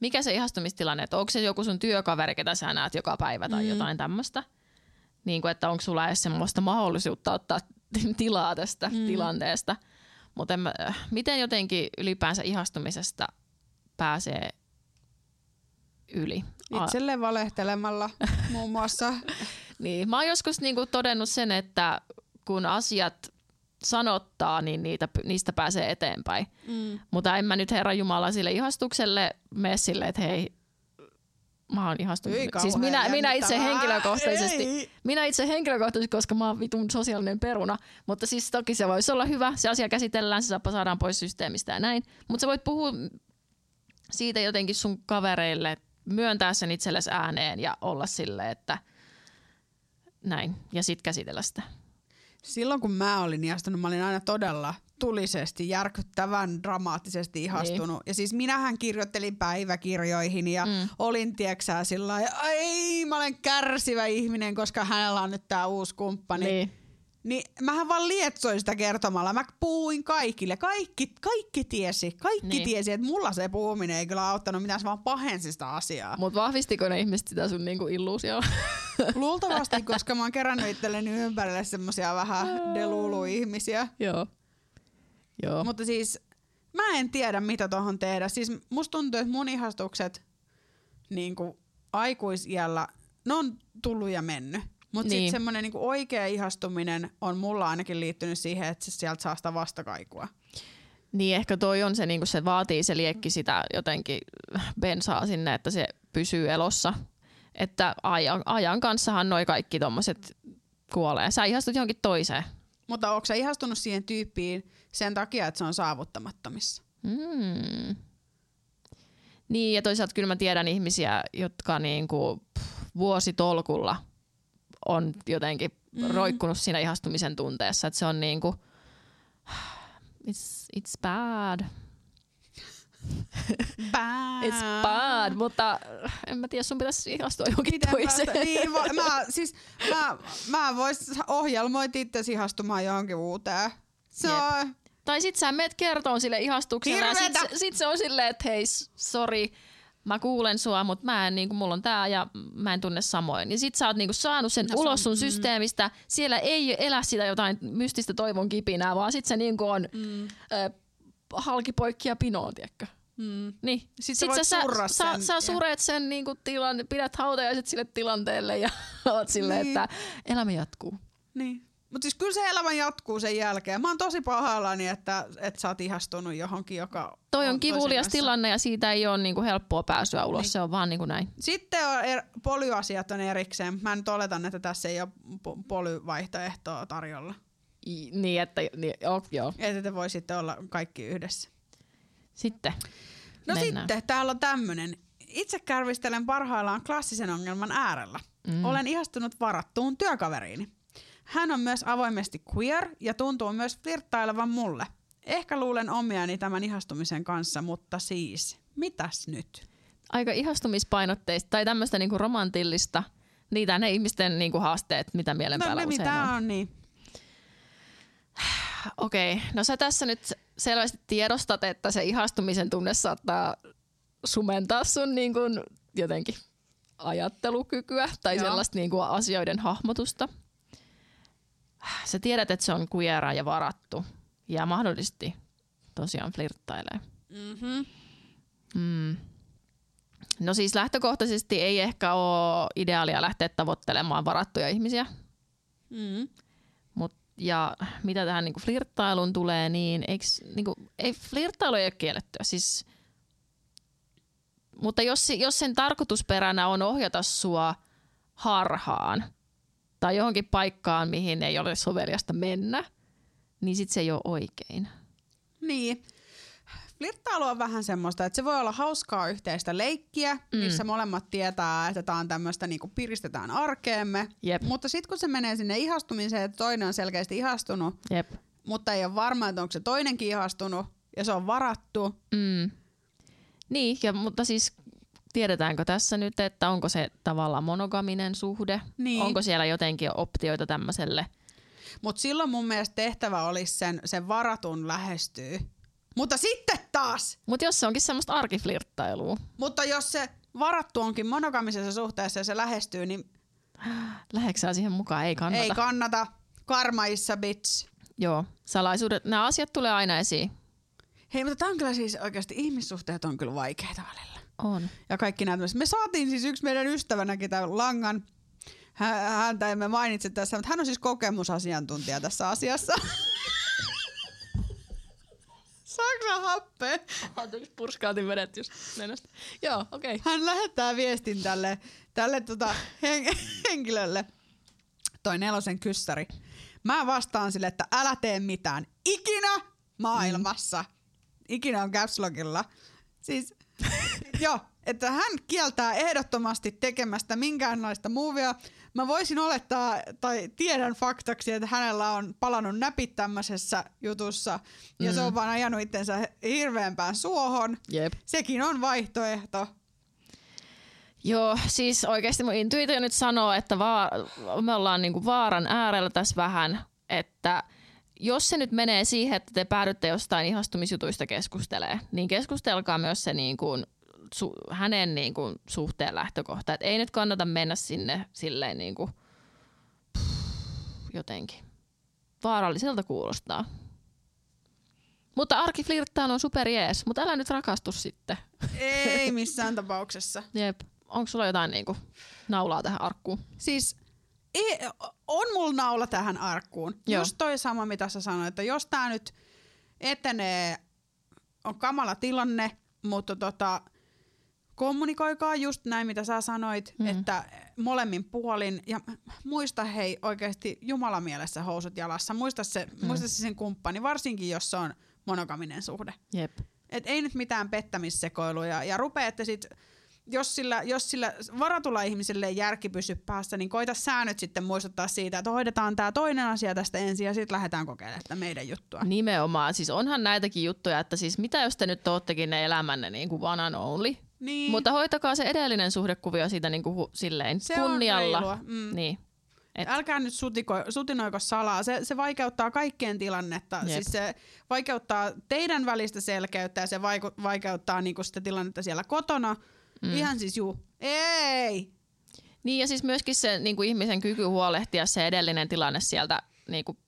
mikä se ihastumistilanne, että onko se joku sun työkaveri, ketä sä näet joka päivä tai jotain tämmöstä. Niinku, että onko sulla edes semmoista mahdollisuutta ottaa tilaa tästä tilanteesta. Mutta miten jotenkin ylipäänsä ihastumisesta pääsee yli? Itselleen valehtelemalla muun muassa. Niin, mä oon joskus niinku todennut sen, että kun asiat sanottaa, niin niistä pääsee eteenpäin. Mutta en mä nyt Herran Jumala sille ihastukselle mene silleen, että hei, mä oon ihastunut. Siis minä itse henkilökohtaisesti, koska mä oon vitun sosiaalinen peruna, mutta siis toki se voisi olla hyvä, se asia käsitellään, se saadaan pois systeemistä ja näin, mutta sä voit puhua siitä jotenkin sun kavereille, myöntää sen itsellesi ääneen ja olla silleen, että näin, ja sit käsitellä sitä. Silloin kun mä olin ihastunut, mä olin aina todella tulisesti, järkyttävän dramaattisesti ihastunut. Niin. Ja siis minähän kirjoittelin päiväkirjoihin ja olin tieksää sillä lailla, ai mä olen kärsivä ihminen, koska hänellä on nyt tää uusi kumppani. Niin. Niin mähän vaan lietsoin sitä kertomalla. Mä puhuin kaikille. Kaikki tiesi, että mulla se puhuminen ei kyllä auttanut mitään, se vaan pahensi sitä asiaa. Mut vahvistiko ne ihmiset sitä sun niinku illuusioon? Luultavasti, koska mä oon kerännyt itselleni ympärille semmosia vähän delulu-ihmisiä. Joo. Mutta siis mä en tiedä mitä tohon tehdä. Siis musta tuntuu, että mun ihastukset niinku aikuisiällä, ne on tullut ja mennyt. Mutta niin. Sitten semmoinen niinku oikea ihastuminen on mulla ainakin liittynyt siihen, että sieltä saa sitä vastakaikua. Niin ehkä toi on se, niinku se vaatii se liekki sitä jotenkin bensaa sinne, että se pysyy elossa. Että ajan kanssahan noi kaikki tommoset kuolee. Sä ihastut johonkin toiseen. Mutta ootko sä ihastunut siihen tyyppiin sen takia, että se on saavuttamattomissa? Niin ja toisaalta kyllä mä tiedän ihmisiä, jotka niinku vuositolkulla on jotenkin roikkunut siinä ihastumisen tunteessa, että se on niinku it's bad. It's bad, mutta en mä tiedä, sun pitäisi ihastua johonkin toiseen. Niin, mä vois ohjelmoit itse ihastumaan johonkin uuteen. Tai sit sä meet kertoon sille ihastukselle ja sit se on silleen, että hei, sori. Mä kuulen sua, mut mä en, niinku, mulla on tää ja mä en tunne samoin. Ja sit sä oot niinku saanut sen ulos sun systeemistä. Siellä ei elä sitä jotain mystistä toivon kipinää, vaan sit se niinku on halkipoikki ja pinoon, tiedätkö? Niin. Sit sä sureet sen niinku tilanne, pidät hautajaiset sille tilanteelle ja oot silleen, niin. Että elämä jatkuu. Niin. Mut siis kyllä se elämä jatkuu sen jälkeen. Mä oon tosi pahallani, että sä oot ihastunut johonkin, joka... Toi on kivulias tilanne ja siitä ei ole niinku helppoa pääsyä ulos, niin. Se on vaan niinku näin. Sitten on polyasiat on erikseen. Mä nyt oletan, että tässä ei ole polyvaihtoehtoa tarjolla. Niin, että joo. Että te voisitte olla kaikki yhdessä. Sitten. No mennään. Sitten, täällä on tämmönen. Itse kärvistelen parhaillaan klassisen ongelman äärellä. Olen ihastunut varattuun työkaveriini. Hän on myös avoimesti queer ja tuntuu myös flirttailevan mulle. Ehkä luulen omiani tämän ihastumisen kanssa, mutta siis, mitäs nyt? Aika ihastumispainotteista tai tämmöistä niinku romantillista, niitä ne ihmisten niinku haasteet, mitä mielen päällä usein mitä on. Niin. Okei, no sä tässä nyt selvästi tiedostat, että se ihastumisen tunne saattaa sumentaa sun niinku jotenkin ajattelukykyä tai sellaista niinku asioiden hahmotusta. Sä tiedät, että se on kujeraa ja varattu ja mahdollisesti tosiaan flirttailee. No siis lähtökohtaisesti ei ehkä ole ideaalia lähteä tavoittelemaan varattuja ihmisiä. Ja mitä tähän niinku flirttailuun tulee, niin ei flirttailu ei ole kiellettyä. Siis, mutta jos sen tarkoitusperänä on ohjata sua harhaan, tai johonkin paikkaan, mihin ei ole soveliasta mennä, niin sit se ei ole oikein. Niin. Flirttailu on vähän semmoista, että se voi olla hauskaa yhteistä leikkiä, missä molemmat tietää, että tää on tämmöistä niinku piristetään arkeemme. Jep. Mutta sit kun se menee sinne ihastumiseen, että toinen on selkeästi ihastunut, jep, mutta ei ole varma, että onko se toinenkin ihastunut ja se on varattu. Niin, mutta siis... Tiedetäänkö tässä nyt, että onko se tavallaan monogaminen suhde? Niin. Onko siellä jotenkin optioita tämmöiselle? Mutta silloin mun mielestä tehtävä olisi sen varatun lähestyy. Mutta sitten taas! Mutta jos se onkin semmoista arkiflirttailua. Mutta jos se varattu onkin monogamisessa suhteessa ja se lähestyy, niin... Läheksää siihen mukaan? Ei kannata. Ei kannata. Karma is a bitch. Joo. Salaisuudet. Nämä asiat tulee aina esiin. Hei, mutta tää on kyllä siis oikeasti ihmissuhteet on kyllä vaikeita välillä. On. Ja kaikki nämä tämmöiset. Me saatiin siis yksi meidän ystävänäkin tämän Langan, häntä emme mainitse tässä, mutta hän on siis kokemusasiantuntija tässä asiassa. Saanko happea? Anteeksi, purskautin vedet just nenästä. Joo, okei. Okay. Hän lähettää viestin tälle henkilölle. Toi 4. kyssäri. Mä vastaan sille, että älä tee mitään ikinä maailmassa. Ikinä on caps lockilla. Siis, joo, että hän kieltää ehdottomasti tekemästä minkäänlaista muuvia. Mä voisin olettaa tai tiedän faktaksi, että hänellä on palannut näpit tämmöisessä jutussa ja se on vaan ajanut itsensä hirveämpään suohon. Jep. Sekin on vaihtoehto. Joo, siis oikeesti mun intuitio nyt sanoo, että me ollaan niinku vaaran äärellä tässä vähän, että jos se nyt menee siihen, että te päädytte jostain ihastumisjutuista keskustelee, niin keskustelkaa myös se niinku hänen niinku suhteen lähtökohta. Et ei nyt kannata mennä sinne silleen niinku, jotenkin. Vaaralliselta kuulostaa. Mutta arkiflirttaan on superjees, mutta älä nyt rakastu sitten. Ei missään tapauksessa. Jep. Onko sulla jotain niinku naulaa tähän arkkuun? Siis on mulla naula tähän arkkuun. Joo. Just toi sama, mitä sä sanoit, että jos tää nyt etenee, on kamala tilanne, mutta kommunikoikaa just näin, mitä sä sanoit, että molemmin puolin. Ja muista hei oikeesti jumalamielessä housut jalassa. Muista se sen kumppani, varsinkin jos se on monogaminen suhde. Jep. Et ei nyt mitään pettämissekoiluja ja rupeatte sit... Jos sillä varatulla ihmiselle ei järki pysy päässä, niin koita sä nyt sitten muistuttaa siitä, että hoidetaan tää toinen asia tästä ensin ja sit lähdetään kokeilemaan tätä meidän juttua. Nimenomaan. Siis onhan näitäkin juttuja, että siis mitä jos te nyt oottekin ne elämänne niin kuin one and only, niin. Mutta hoitakaa se edellinen suhdekuvio siitä niin kuin silleen se kunnialla. Se on reilua. Niin. Älkää nyt sutinoiko salaa. Se vaikeuttaa kaikkien tilannetta. Yep. Siis se vaikeuttaa teidän välistä selkeyttä ja se vaikeuttaa niin kuin sitä tilannetta siellä kotona. Ihan siis juu. Ei! Niin ja siis myöskin se niin kuin ihmisen kyky huolehtia se edellinen tilanne sieltä niin kuin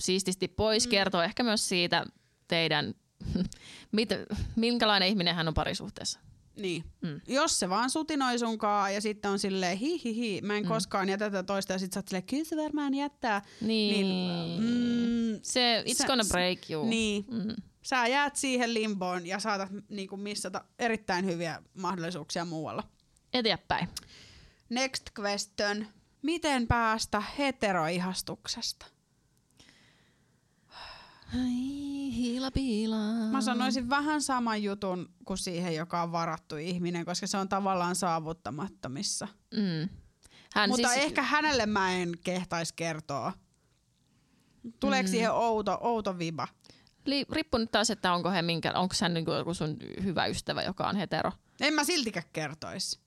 siististi pois kertoo ehkä myös siitä teidän, minkälainen ihminen hän on parisuhteessa. Niin. Jos se vaan sutinoi sunkaan ja sitten on silleen hihihi, mä en koskaan jätä toista ja sit sä oot silleen kyllä se varmaan jättää. Niin. Se it's gonna break you. Niin. Sä jäät siihen limboon ja saatat niinku missata erittäin hyviä mahdollisuuksia muualla. Eteenpäin. Next question. Miten päästä heteroihastuksesta? Mä sanoisin vähän saman jutun kuin siihen, joka on varattu ihminen, koska se on tavallaan saavuttamattomissa. Mutta siis... ehkä hänelle mä en kehtaisi kertoa. Tuleeko siihen outo viba? Riippuu nyt taas, että onko hän niinku joku sun hyvä ystävä, joka on hetero. En mä siltikään kertois.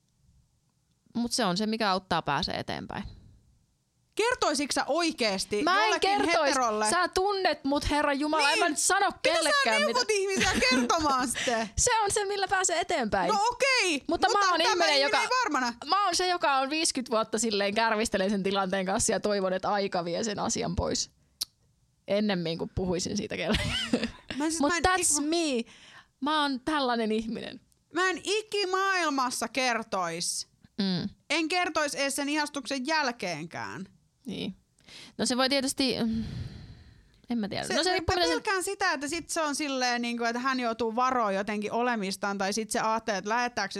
Mut se on se, mikä auttaa pääsee eteenpäin. Kertoisitko sä oikeesti jollekin heterolle? Mä en kertois. Sä tunnet mut, herranjumala, niin. En mä nyt sano kellekään mitä. Mitä sä ihmisiä kertomaan sitten? Se on se, millä pääsee eteenpäin. No okei. Mutta mä oon ihminen, joka... varmana. Mä oon se, joka on 50 vuotta silleen kärvistelee sen tilanteen kanssa ja toivon, että aika vie sen asian pois. Ennemmin kuin puhuisin siitä kellään. Mutta that's me. Mä oon tällainen ihminen. Mä en ikimaailmassa kertois. En kertois edes sen ihastuksen jälkeenkään. Niin. No se voi tietysti... En mä tiedä. Pelkään sitä, että sit se on silleen, niin kuin, että hän joutuu varoon jotenkin olemistaan tai sit se ajattelee, että lähettääkö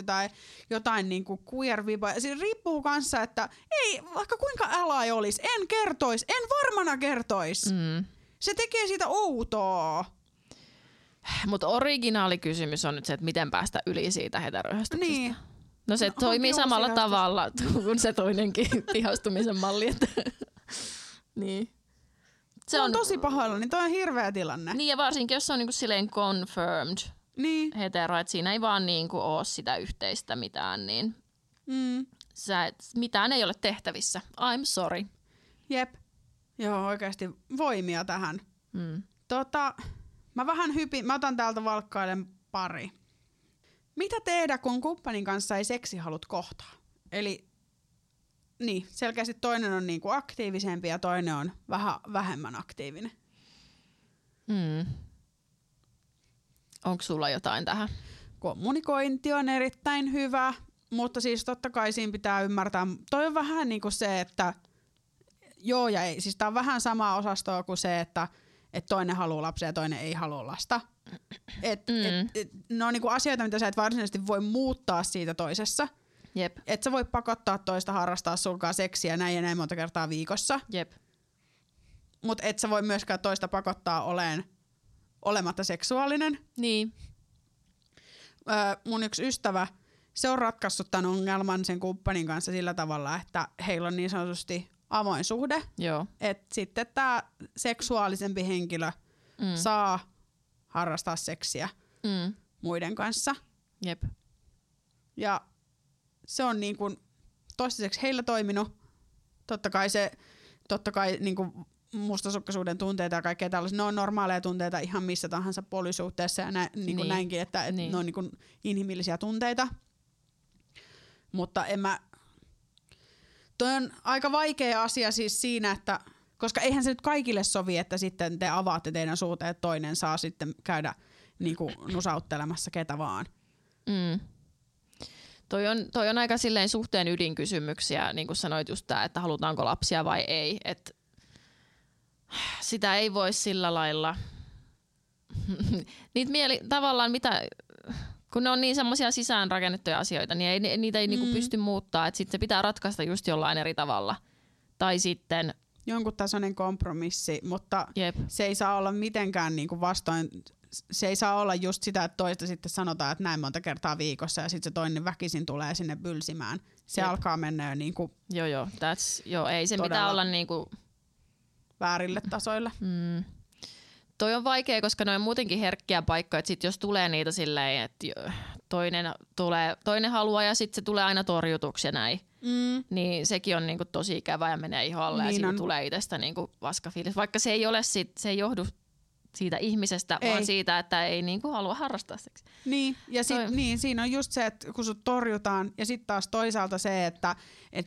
jotain niin kuin queer-vibaa. Siis riippuu kanssa, että ei, vaikka kuinka älä ei olisi, en kertois, en varmana kertois. Se tekee siitä outoa. Mutta originaali kysymys on nyt se, että miten päästä yli siitä heteroihastuksesta. Niin. No se toimii samalla tavalla kuin se toinenkin ihastumisen malli. Että niin. Se on tosi pahoilla, niin toi on hirveä tilanne. Niin ja varsinkin, jos se on niinku silleen confirmed hetero, että siinä ei vaan niinku oo sitä yhteistä mitään, niin mitään ei ole tehtävissä. I'm sorry. Jep. Joo, oikeesti voimia tähän. Mä otan täältä valkkailen pari. Mitä tehdä, kun kumppanin kanssa ei seksihalut kohtaa? Eli... Niin, selkeästi toinen on niinku aktiivisempi ja toinen on vähän vähemmän aktiivinen. Onko sulla jotain tähän? Kommunikointi on erittäin hyvä, mutta siis totta kai siinä pitää ymmärtää. Toi on vähän niinku se, että joo ja ei. Siis tää on vähän samaa osastoa kuin se, että että toinen haluaa lapsia ja toinen ei halua lasta. Ne on niinku asioita, mitä sä et varsinaisesti voi muuttaa siitä toisessa. Jep. Et sä voi pakottaa toista harrastaa sulkaa seksiä näin ja näin monta kertaa viikossa. Jep. Mut et sä voi myöskään toista pakottaa olematta seksuaalinen. Niin. Mun yksi ystävä, se on ratkaissut tämän ongelman sen kumppanin kanssa sillä tavalla, että heillä on niin sanotusti avoin suhde. Joo. Et sitten tää seksuaalisempi henkilö saa harrastaa seksiä muiden kanssa. Jep. Ja se on niin kuin toistaiseksi heillä toiminut. Totta kai niin kuin mustasukkaisuuden tunteita ja kaikkea tällaisia. Ne on normaaleja tunteita ihan missä tahansa puolisuhteessa ja niin. Näinkin, että niin. Ne on niin kuin inhimillisiä tunteita. Mutta toi on aika vaikea asia siis siinä, että koska eihän se nyt kaikille sovi, että sitten te avaatte teidän suuteen, että toinen saa sitten käydä niin kuin nusauttelemassa ketä vaan. Mm. Toi on aika silleen suhteen ydinkysymyksiä, niin kuin sanoit just tää, että halutaanko lapsia vai ei. Et sitä ei voi sillä lailla. Niitä tavallaan mitä, kun ne on niin semmoisia sisäänrakennettuja asioita, niin niitä ei niinku pysty muuttaa. Sitten se pitää ratkaista just jollain eri tavalla. Tai sitten jonkun tasoinen kompromissi, mutta se ei saa olla mitenkään niinku vastoin. Se ei saa olla just sitä, että toista sitten sanotaan, että näin monta kertaa viikossa ja sitten se toinen väkisin tulee sinne bylsimään. Se alkaa mennä jo niinku. Joo, ei se mitään olla niinku väärille tasoille. Mm. Toi on vaikea, koska ne on muutenkin herkkiä paikkoja, että sit jos tulee niitä silleen, että toinen haluaa ja sitten se tulee aina torjutuksi ja näin. Mm. Niin sekin on niinku tosi ikävä ja menee iholle niin ja siitä tulee itsestä niinku vaskafiilis. Vaikka se ei ole se ei johdu siitä ihmisestä, vaan siitä, että ei niinku halua harrastaa seksi. Niin, ja siinä on just se, että kun sut torjutaan, ja sitten taas toisaalta se, että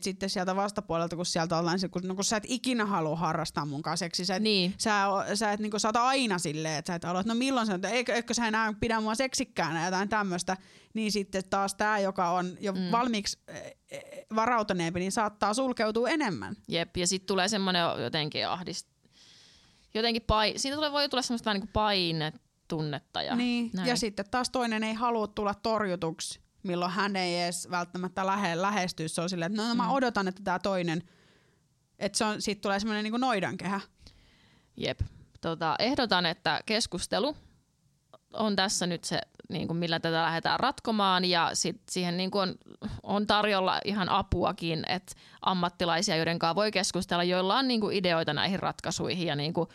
sitten sieltä vastapuolelta, kun sieltä ollaan, kun sä et ikinä halua harrastaa mun kanssa seksiä, sä et niinku saata aina silleen, että sä et halua, että no milloin sä, eikö sä enää pidä mua seksikkäänä, jotain tämmöstä, niin sitten taas tää, joka on jo valmiiksi varautuneempi, niin saattaa sulkeutua enemmän. Jep, ja sitten tulee semmoinen jotenkin ahdistus. Siinä voi tulla semmoista vähän niin kuin painetunnetta. Ja, niin. Ja sitten taas toinen ei halua tulla torjutuksi, milloin hän ei edes välttämättä lähestyä. Se on silleen, että no mä odotan, että tämä toinen, että siitä tulee semmoinen niin kuin noidankehä. Jep. Ehdotan, että keskustelu on tässä nyt se, niin kuin millä tätä lähdetään ratkomaan. Ja sit siihen niin kuin on tarjolla ihan apuakin, että ammattilaisia, joiden kanssa voi keskustella, joilla on niin kuin ideoita näihin ratkaisuihin ja niin kuin,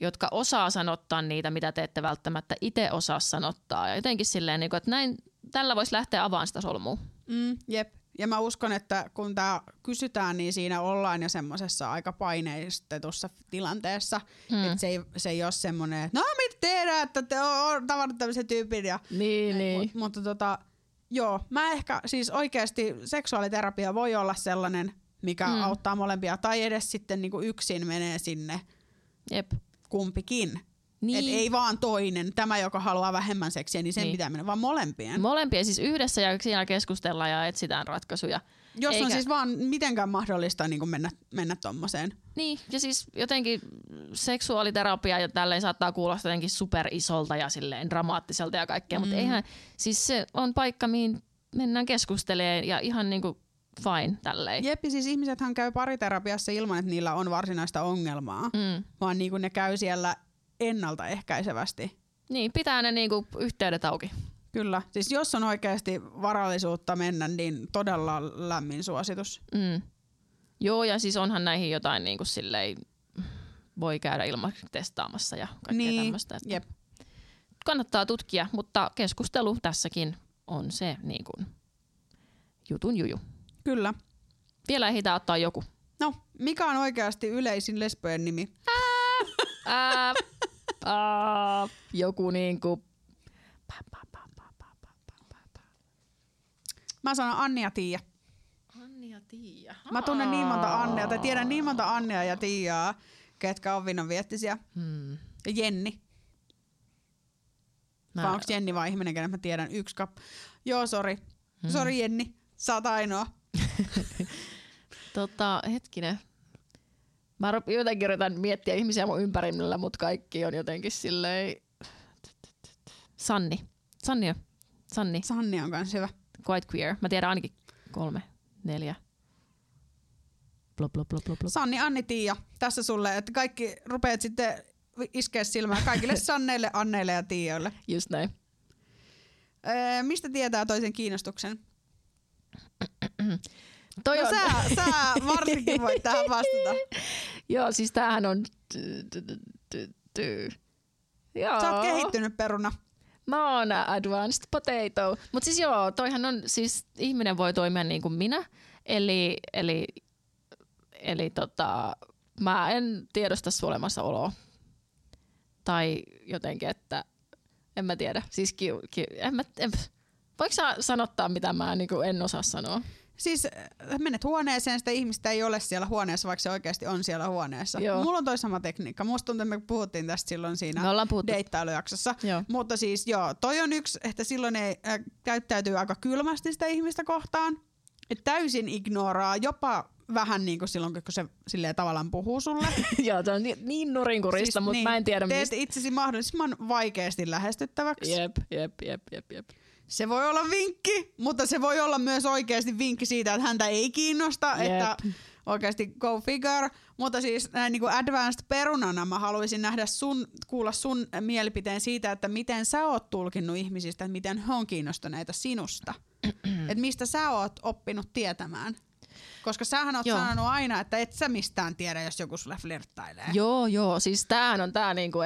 jotka osaa sanottaa niitä, mitä te ette välttämättä itse osaa sanottaa. Ja jotenkin silleen, niin kuin, että näin, tällä voisi lähteä avaamaan sitä solmua. Jep. Ja mä uskon, että kun tää kysytään, niin siinä ollaan jo semmosessa aika paineistetussa tilanteessa. Että se ei ole semmoinen, että no mitä tehdään, että te on tavannut tämmöisen tyypin. Ja, niin. Mutta joo, mä ehkä siis oikeesti seksuaaliterapia voi olla sellainen, mikä auttaa molempia. Tai edes sitten niinku yksin menee sinne kumpikin. Niin. Et ei vaan toinen, tämä joka haluaa vähemmän seksiä, niin sen pitää mennä, vaan molempien. Molempien siis yhdessä ja siinä keskustellaan ja etsitään ratkaisuja. Jos on siis vaan mitenkään mahdollista niin mennä tommoseen. Niin, ja siis jotenkin seksuaaliterapia ja tälleen saattaa kuulostaa jotenkin superisolta ja silleen dramaattiselta ja kaikkea, mutta eihän, siis se on paikka, mihin mennään keskustelemaan ja ihan niinku fine tälleen. Jep, siis ihmisethän käy pariterapiassa ilman, että niillä on varsinaista ongelmaa, vaan niinku ne käy siellä ennaltaehkäisevästi. Niin, pitää ne niinku yhteydet auki. Kyllä. Siis jos on oikeasti varallisuutta mennä, niin todella lämmin suositus. Joo, ja siis onhan näihin jotain niinku silleen voi käydä ilmaiseksi testaamassa ja kaikkea tämmöistä. Jep. Kannattaa tutkia, mutta keskustelu tässäkin on se niinku jutun juju. Kyllä. Vielä ehditään ottaa joku. No, mikä on oikeasti yleisin lesbojen nimi? Joku niinku. Mä sanon Anni ja Tiia. Anni ja Tiia. Mä tunnen niin monta Annea, tai tiedän niin monta Annea ja Tiiaa, ketkä on viittisiä. Ja Jenni. Vai onks Jenni vaan ihminen, kenen mä tiedän yksi Joo, sori. Sori Jenni, sä oot ainoa. Hetkinen. Mä jotenkin yritän miettiä ihmisiä mun ympärillä, mutta kaikki on jotenkin silleen... Sanni on kans hyvä. Quite queer. Mä tiedän ainakin 3, 4. Sanni, Anni, Tiia. Tässä sulle, että kaikki rupeat sitten iskeä silmään kaikille Sanneille, Anneille ja Tiioille. Just näin. Mistä tietää toisen kiinnostuksen? No sä varsinkin voit tähän vastata. Joo, siis tämähän on... Sä oot kehittynyt peruna. Mä oon advanced potato. Mut siis joo, toihan on... Siis ihminen voi toimia niin kuin minä. Eli mä en tiedosta sun olemassaoloa. Tai jotenkin, että... En mä tiedä. Siis voiko sä sanottaa, mitä mä niinku en osaa sanoa? Siis menet huoneeseen, sitä ihmistä ei ole siellä huoneessa, vaikka se oikeasti on siellä huoneessa. Joo. Mulla on toi sama tekniikka. Musta tuntuu, että me puhuttiin tästä silloin siinä deittailujaksossa. Joo. Mutta siis joo, toi on yksi, että silloin ei käyttäytyy aika kylmästi sitä ihmistä kohtaan. Et täysin ignoraa, jopa vähän niin kuin silloin, kun se silleen tavallaan puhuu sulle. Joo, se on niin nurinkurista, siis, mutta niin, mä en tiedä mistä. Teet itsesi mahdollisimman vaikeasti lähestyttäväksi. Jep. Se voi olla vinkki, mutta se voi olla myös oikeasti vinkki siitä, että häntä ei kiinnosta, että oikeasti go figure. Mutta siis näin niin kuin advanced perunana mä haluaisin nähdä kuulla sun mielipiteen siitä, että miten sä oot tulkinnut ihmisistä, että miten he on kiinnostuneita sinusta. Että mistä sä oot oppinut tietämään. Koska sähän oot sanonut aina, että et sä mistään tiedä, jos joku sulle flirttailee. Joo. Siis tämähän on tää niinku,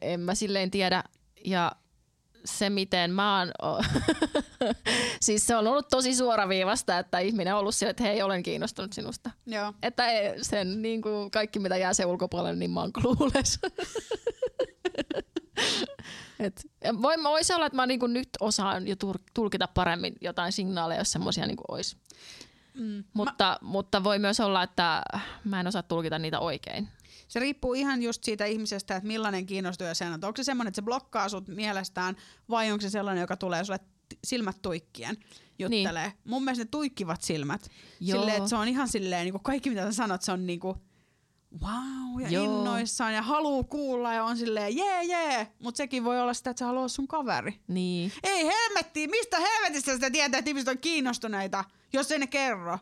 en mä silleen tiedä. Ja se miten mä oon... siis se on ollut tosi suoraviivasta, että ihminen on ollut silleen, että hei, olen kiinnostunut sinusta. Joo. Että sen niinku kaikki, mitä jää sen ulkopuolelle, niin mä oon clueless. Voisi olla, että mä niinku nyt osaan jo tulkita paremmin jotain signaaleja, jos semmosia niinku ois. Mutta voi myös olla, että mä en osaa tulkita niitä oikein. Se riippuu ihan just siitä ihmisestä, että millainen kiinnostuja se on. Onko se semmoinen, että se blokkaa sut mielestään, vai onko se sellainen, joka tulee sulle silmät tuikkien juttelee? Niin. Mun mielestä ne tuikkivat silmät. Silleen, että se on ihan silleen, niin kuin kaikki mitä sä sanot, se on niinku wow ja innoissaan ja haluu kuulla ja on silleen jee. Mut sekin voi olla sitä, että sä haluaa sun kaveri. Niin. Ei helmettiin, mistä helvetistä sitä tietää, että ihmiset on kiinnostuneita? Jos ei ne kerro.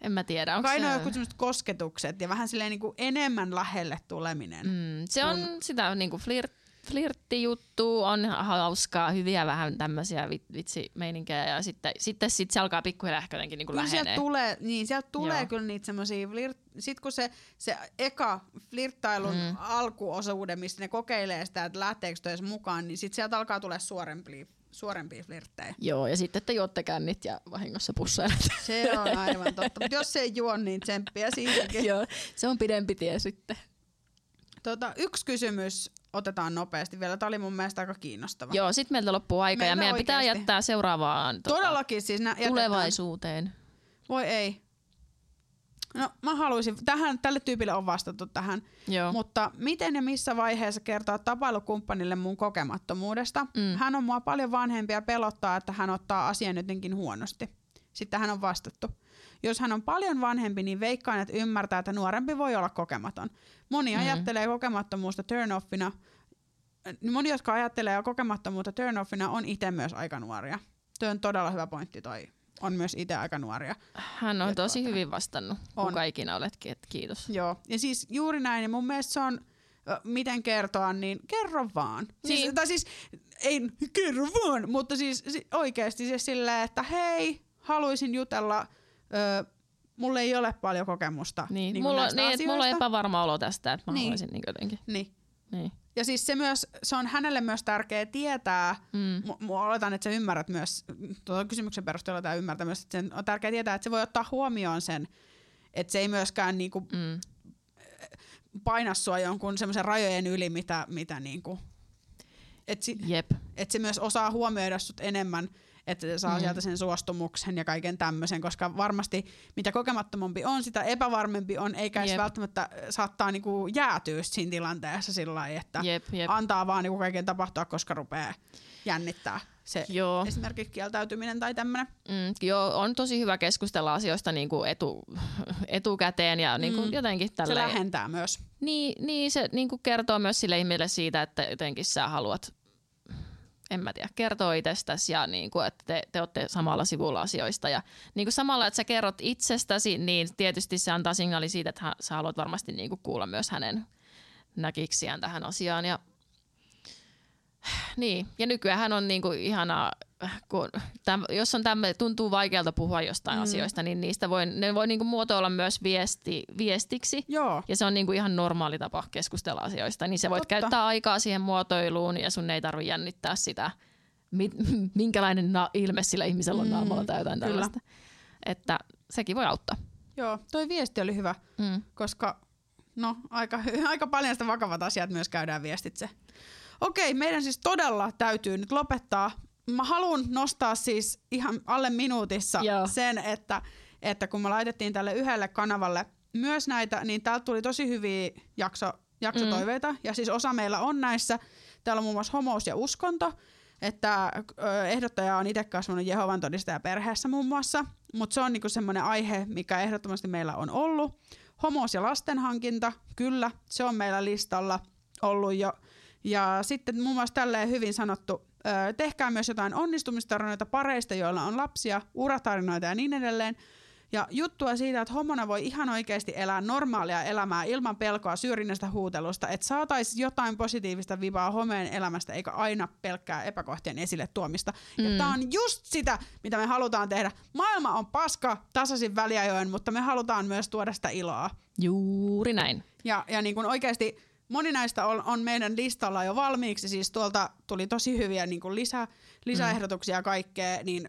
En mä tiedä. Onko aina joku sellaiset kosketukset ja vähän silleen niin kuin enemmän lähelle tuleminen. Se on sitä niin kuin flirttijuttu, on hauskaa, hyviä vähän tämmöisiä vitsimeininkiä ja sitten se alkaa pikkuhiljaa ehkä jotenkin niin kuin lähenee. Sieltä tulee kyllä niitä semmoisia sitten kun se eka flirttailun alkuosuuden, missä ne kokeilee sitä, että lähteekö toisi mukaan, niin sitten sieltä alkaa tulla suorempia flirttejä. Joo, ja sitten te juotte kännit ja vahingossa pussailet. Se on aivan totta, mutta jos ei juo, niin tsemppiä siihenkin. Joo, se on pidempi tie sitten. Yksi kysymys otetaan nopeasti vielä. Tämä oli mun mielestä aika kiinnostava. Joo, sitten meiltä loppuu aika meillä ja meidän pitää jättää seuraavaan todellakin, siis tulevaisuuteen. Voi ei. No mä haluaisin, tälle tyypille on vastattu tähän, mutta miten ja missä vaiheessa kertoa tapailukumppanille mun kokemattomuudesta? Hän on mua paljon vanhempi ja pelottaa, että hän ottaa asian jotenkin huonosti. Sitten hän on vastattu. Jos hän on paljon vanhempi, niin veikkaan, että ymmärtää, että nuorempi voi olla kokematon. Moni, jotka ajattelee kokemattomuutta turn-offina, on itse myös aika nuoria. Tuo on todella hyvä pointti toi. On myös itse aika nuoria. Hän on tosi hyvin vastannut, kuka ikinä oletkin, että kiitos. Joo, ja siis juuri näin, ja mun mielestä se on, miten kertoa, niin kerro vaan. Niin. Siis, ei kerro vaan, mutta siis oikeasti siis silleen, että hei, haluaisin jutella, mulla ei ole paljon kokemusta. Niin mulla on epävarma olo tästä, että mä haluaisin niin jotenkin. Niin. Ja siis se on hänelle myös tärkeä tietää, oletan, että sä ymmärrät myös, kysymyksen perusteella tämä ymmärtää myös, että sen on tärkeä tietää, että se voi ottaa huomioon sen, että se ei myöskään niinku paina sua jonkun semmoisen rajojen yli, mitä niinku, että se myös osaa huomioida sut enemmän, että se saa sieltä sen suostumuksen ja kaiken tämmöisen, koska varmasti mitä kokemattomampi on, sitä epävarmempi on, eikä se välttämättä saattaa niinku jäätyä siinä tilanteessa sillä lailla, että antaa vaan niinku kaiken tapahtua, koska rupeaa jännittää. se joo. esimerkiksi kieltäytyminen tai tämmöinen. Joo, on tosi hyvä keskustella asioista niinku etukäteen ja niinku jotenkin tälleen. Se lähentää myös. Niin se niinku kertoo myös sille ihmiselle siitä, että jotenkin sä haluat, en mä tiedä, kertoo itsestäsi ja niinku, että te olette samalla sivulla asioista. Ja niinku samalla, että sä kerrot itsestäsi, niin tietysti se antaa signaali siitä, että sä haluat varmasti niinku kuulla myös hänen näkiksiään tähän asiaan. Ja niin, ja nykyäänhän on niinku ihanaa, jos on tuntuu vaikealta puhua jostain asioista, niin niistä ne voi niinku muotoilla myös viestiksi. Joo. Ja se on niinku ihan normaali tapa keskustella asioista, niin sä voit käyttää aikaa siihen muotoiluun ja sun ei tarvitse jännittää sitä, minkälainen ilme sillä ihmisellä on naamalla tai jotain tällaista. Että sekin voi auttaa. Joo, toi viesti oli hyvä, koska no, aika paljon sitä vakavat asiat myös käydään viestitse. Okei, meidän siis todella täytyy nyt lopettaa. Mä haluan nostaa siis ihan alle minuutissa sen, että kun me laitettiin tälle yhdelle kanavalle myös näitä, niin täältä tuli tosi hyviä jaksotoiveita. Ja siis osa meillä on näissä. Täällä on muun muassa homous ja uskonto. Että ehdottaja on itse kasvanut Jehovan todistaja perheessä muun muassa. Mutta se on niinku semmoinen aihe, mikä ehdottomasti meillä on ollut. Homous ja lastenhankinta, kyllä, se on meillä listalla ollut jo. Ja sitten muun muassa tälleen hyvin sanottu, tehkää myös jotain onnistumistarinoita pareista, joilla on lapsia, uratarinoita ja niin edelleen. Ja juttua siitä, että homona voi ihan oikeasti elää normaalia elämää ilman pelkoa syrjinnästä huutelusta, että saataisiin jotain positiivista vibaa homeen elämästä, eikä aina pelkkää epäkohtien esille tuomista. Ja tää on just sitä, mitä me halutaan tehdä. Maailma on paska tasaisin väliajoin, mutta me halutaan myös tuoda sitä iloa. Juuri näin. Ja niin kuin oikeasti moni näistä on meidän listalla jo valmiiksi, siis tuolta tuli tosi hyviä niin kuin lisäehdotuksia ja kaikkea, niin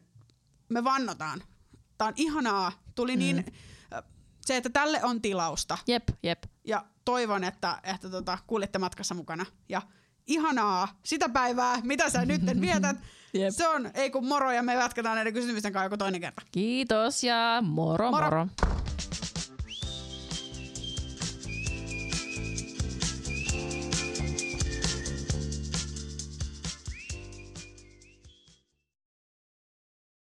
me vannotaan. Tää on ihanaa, tuli niin se, että tälle on tilausta. Jep. Ja toivon, että kuljette matkassa mukana. Ja ihanaa sitä päivää, mitä sä nyt vietät. Jep. Se on, ei kun moro, ja me jatketaan näiden kysymysten kanssa joku toinen kerta. Kiitos ja moro.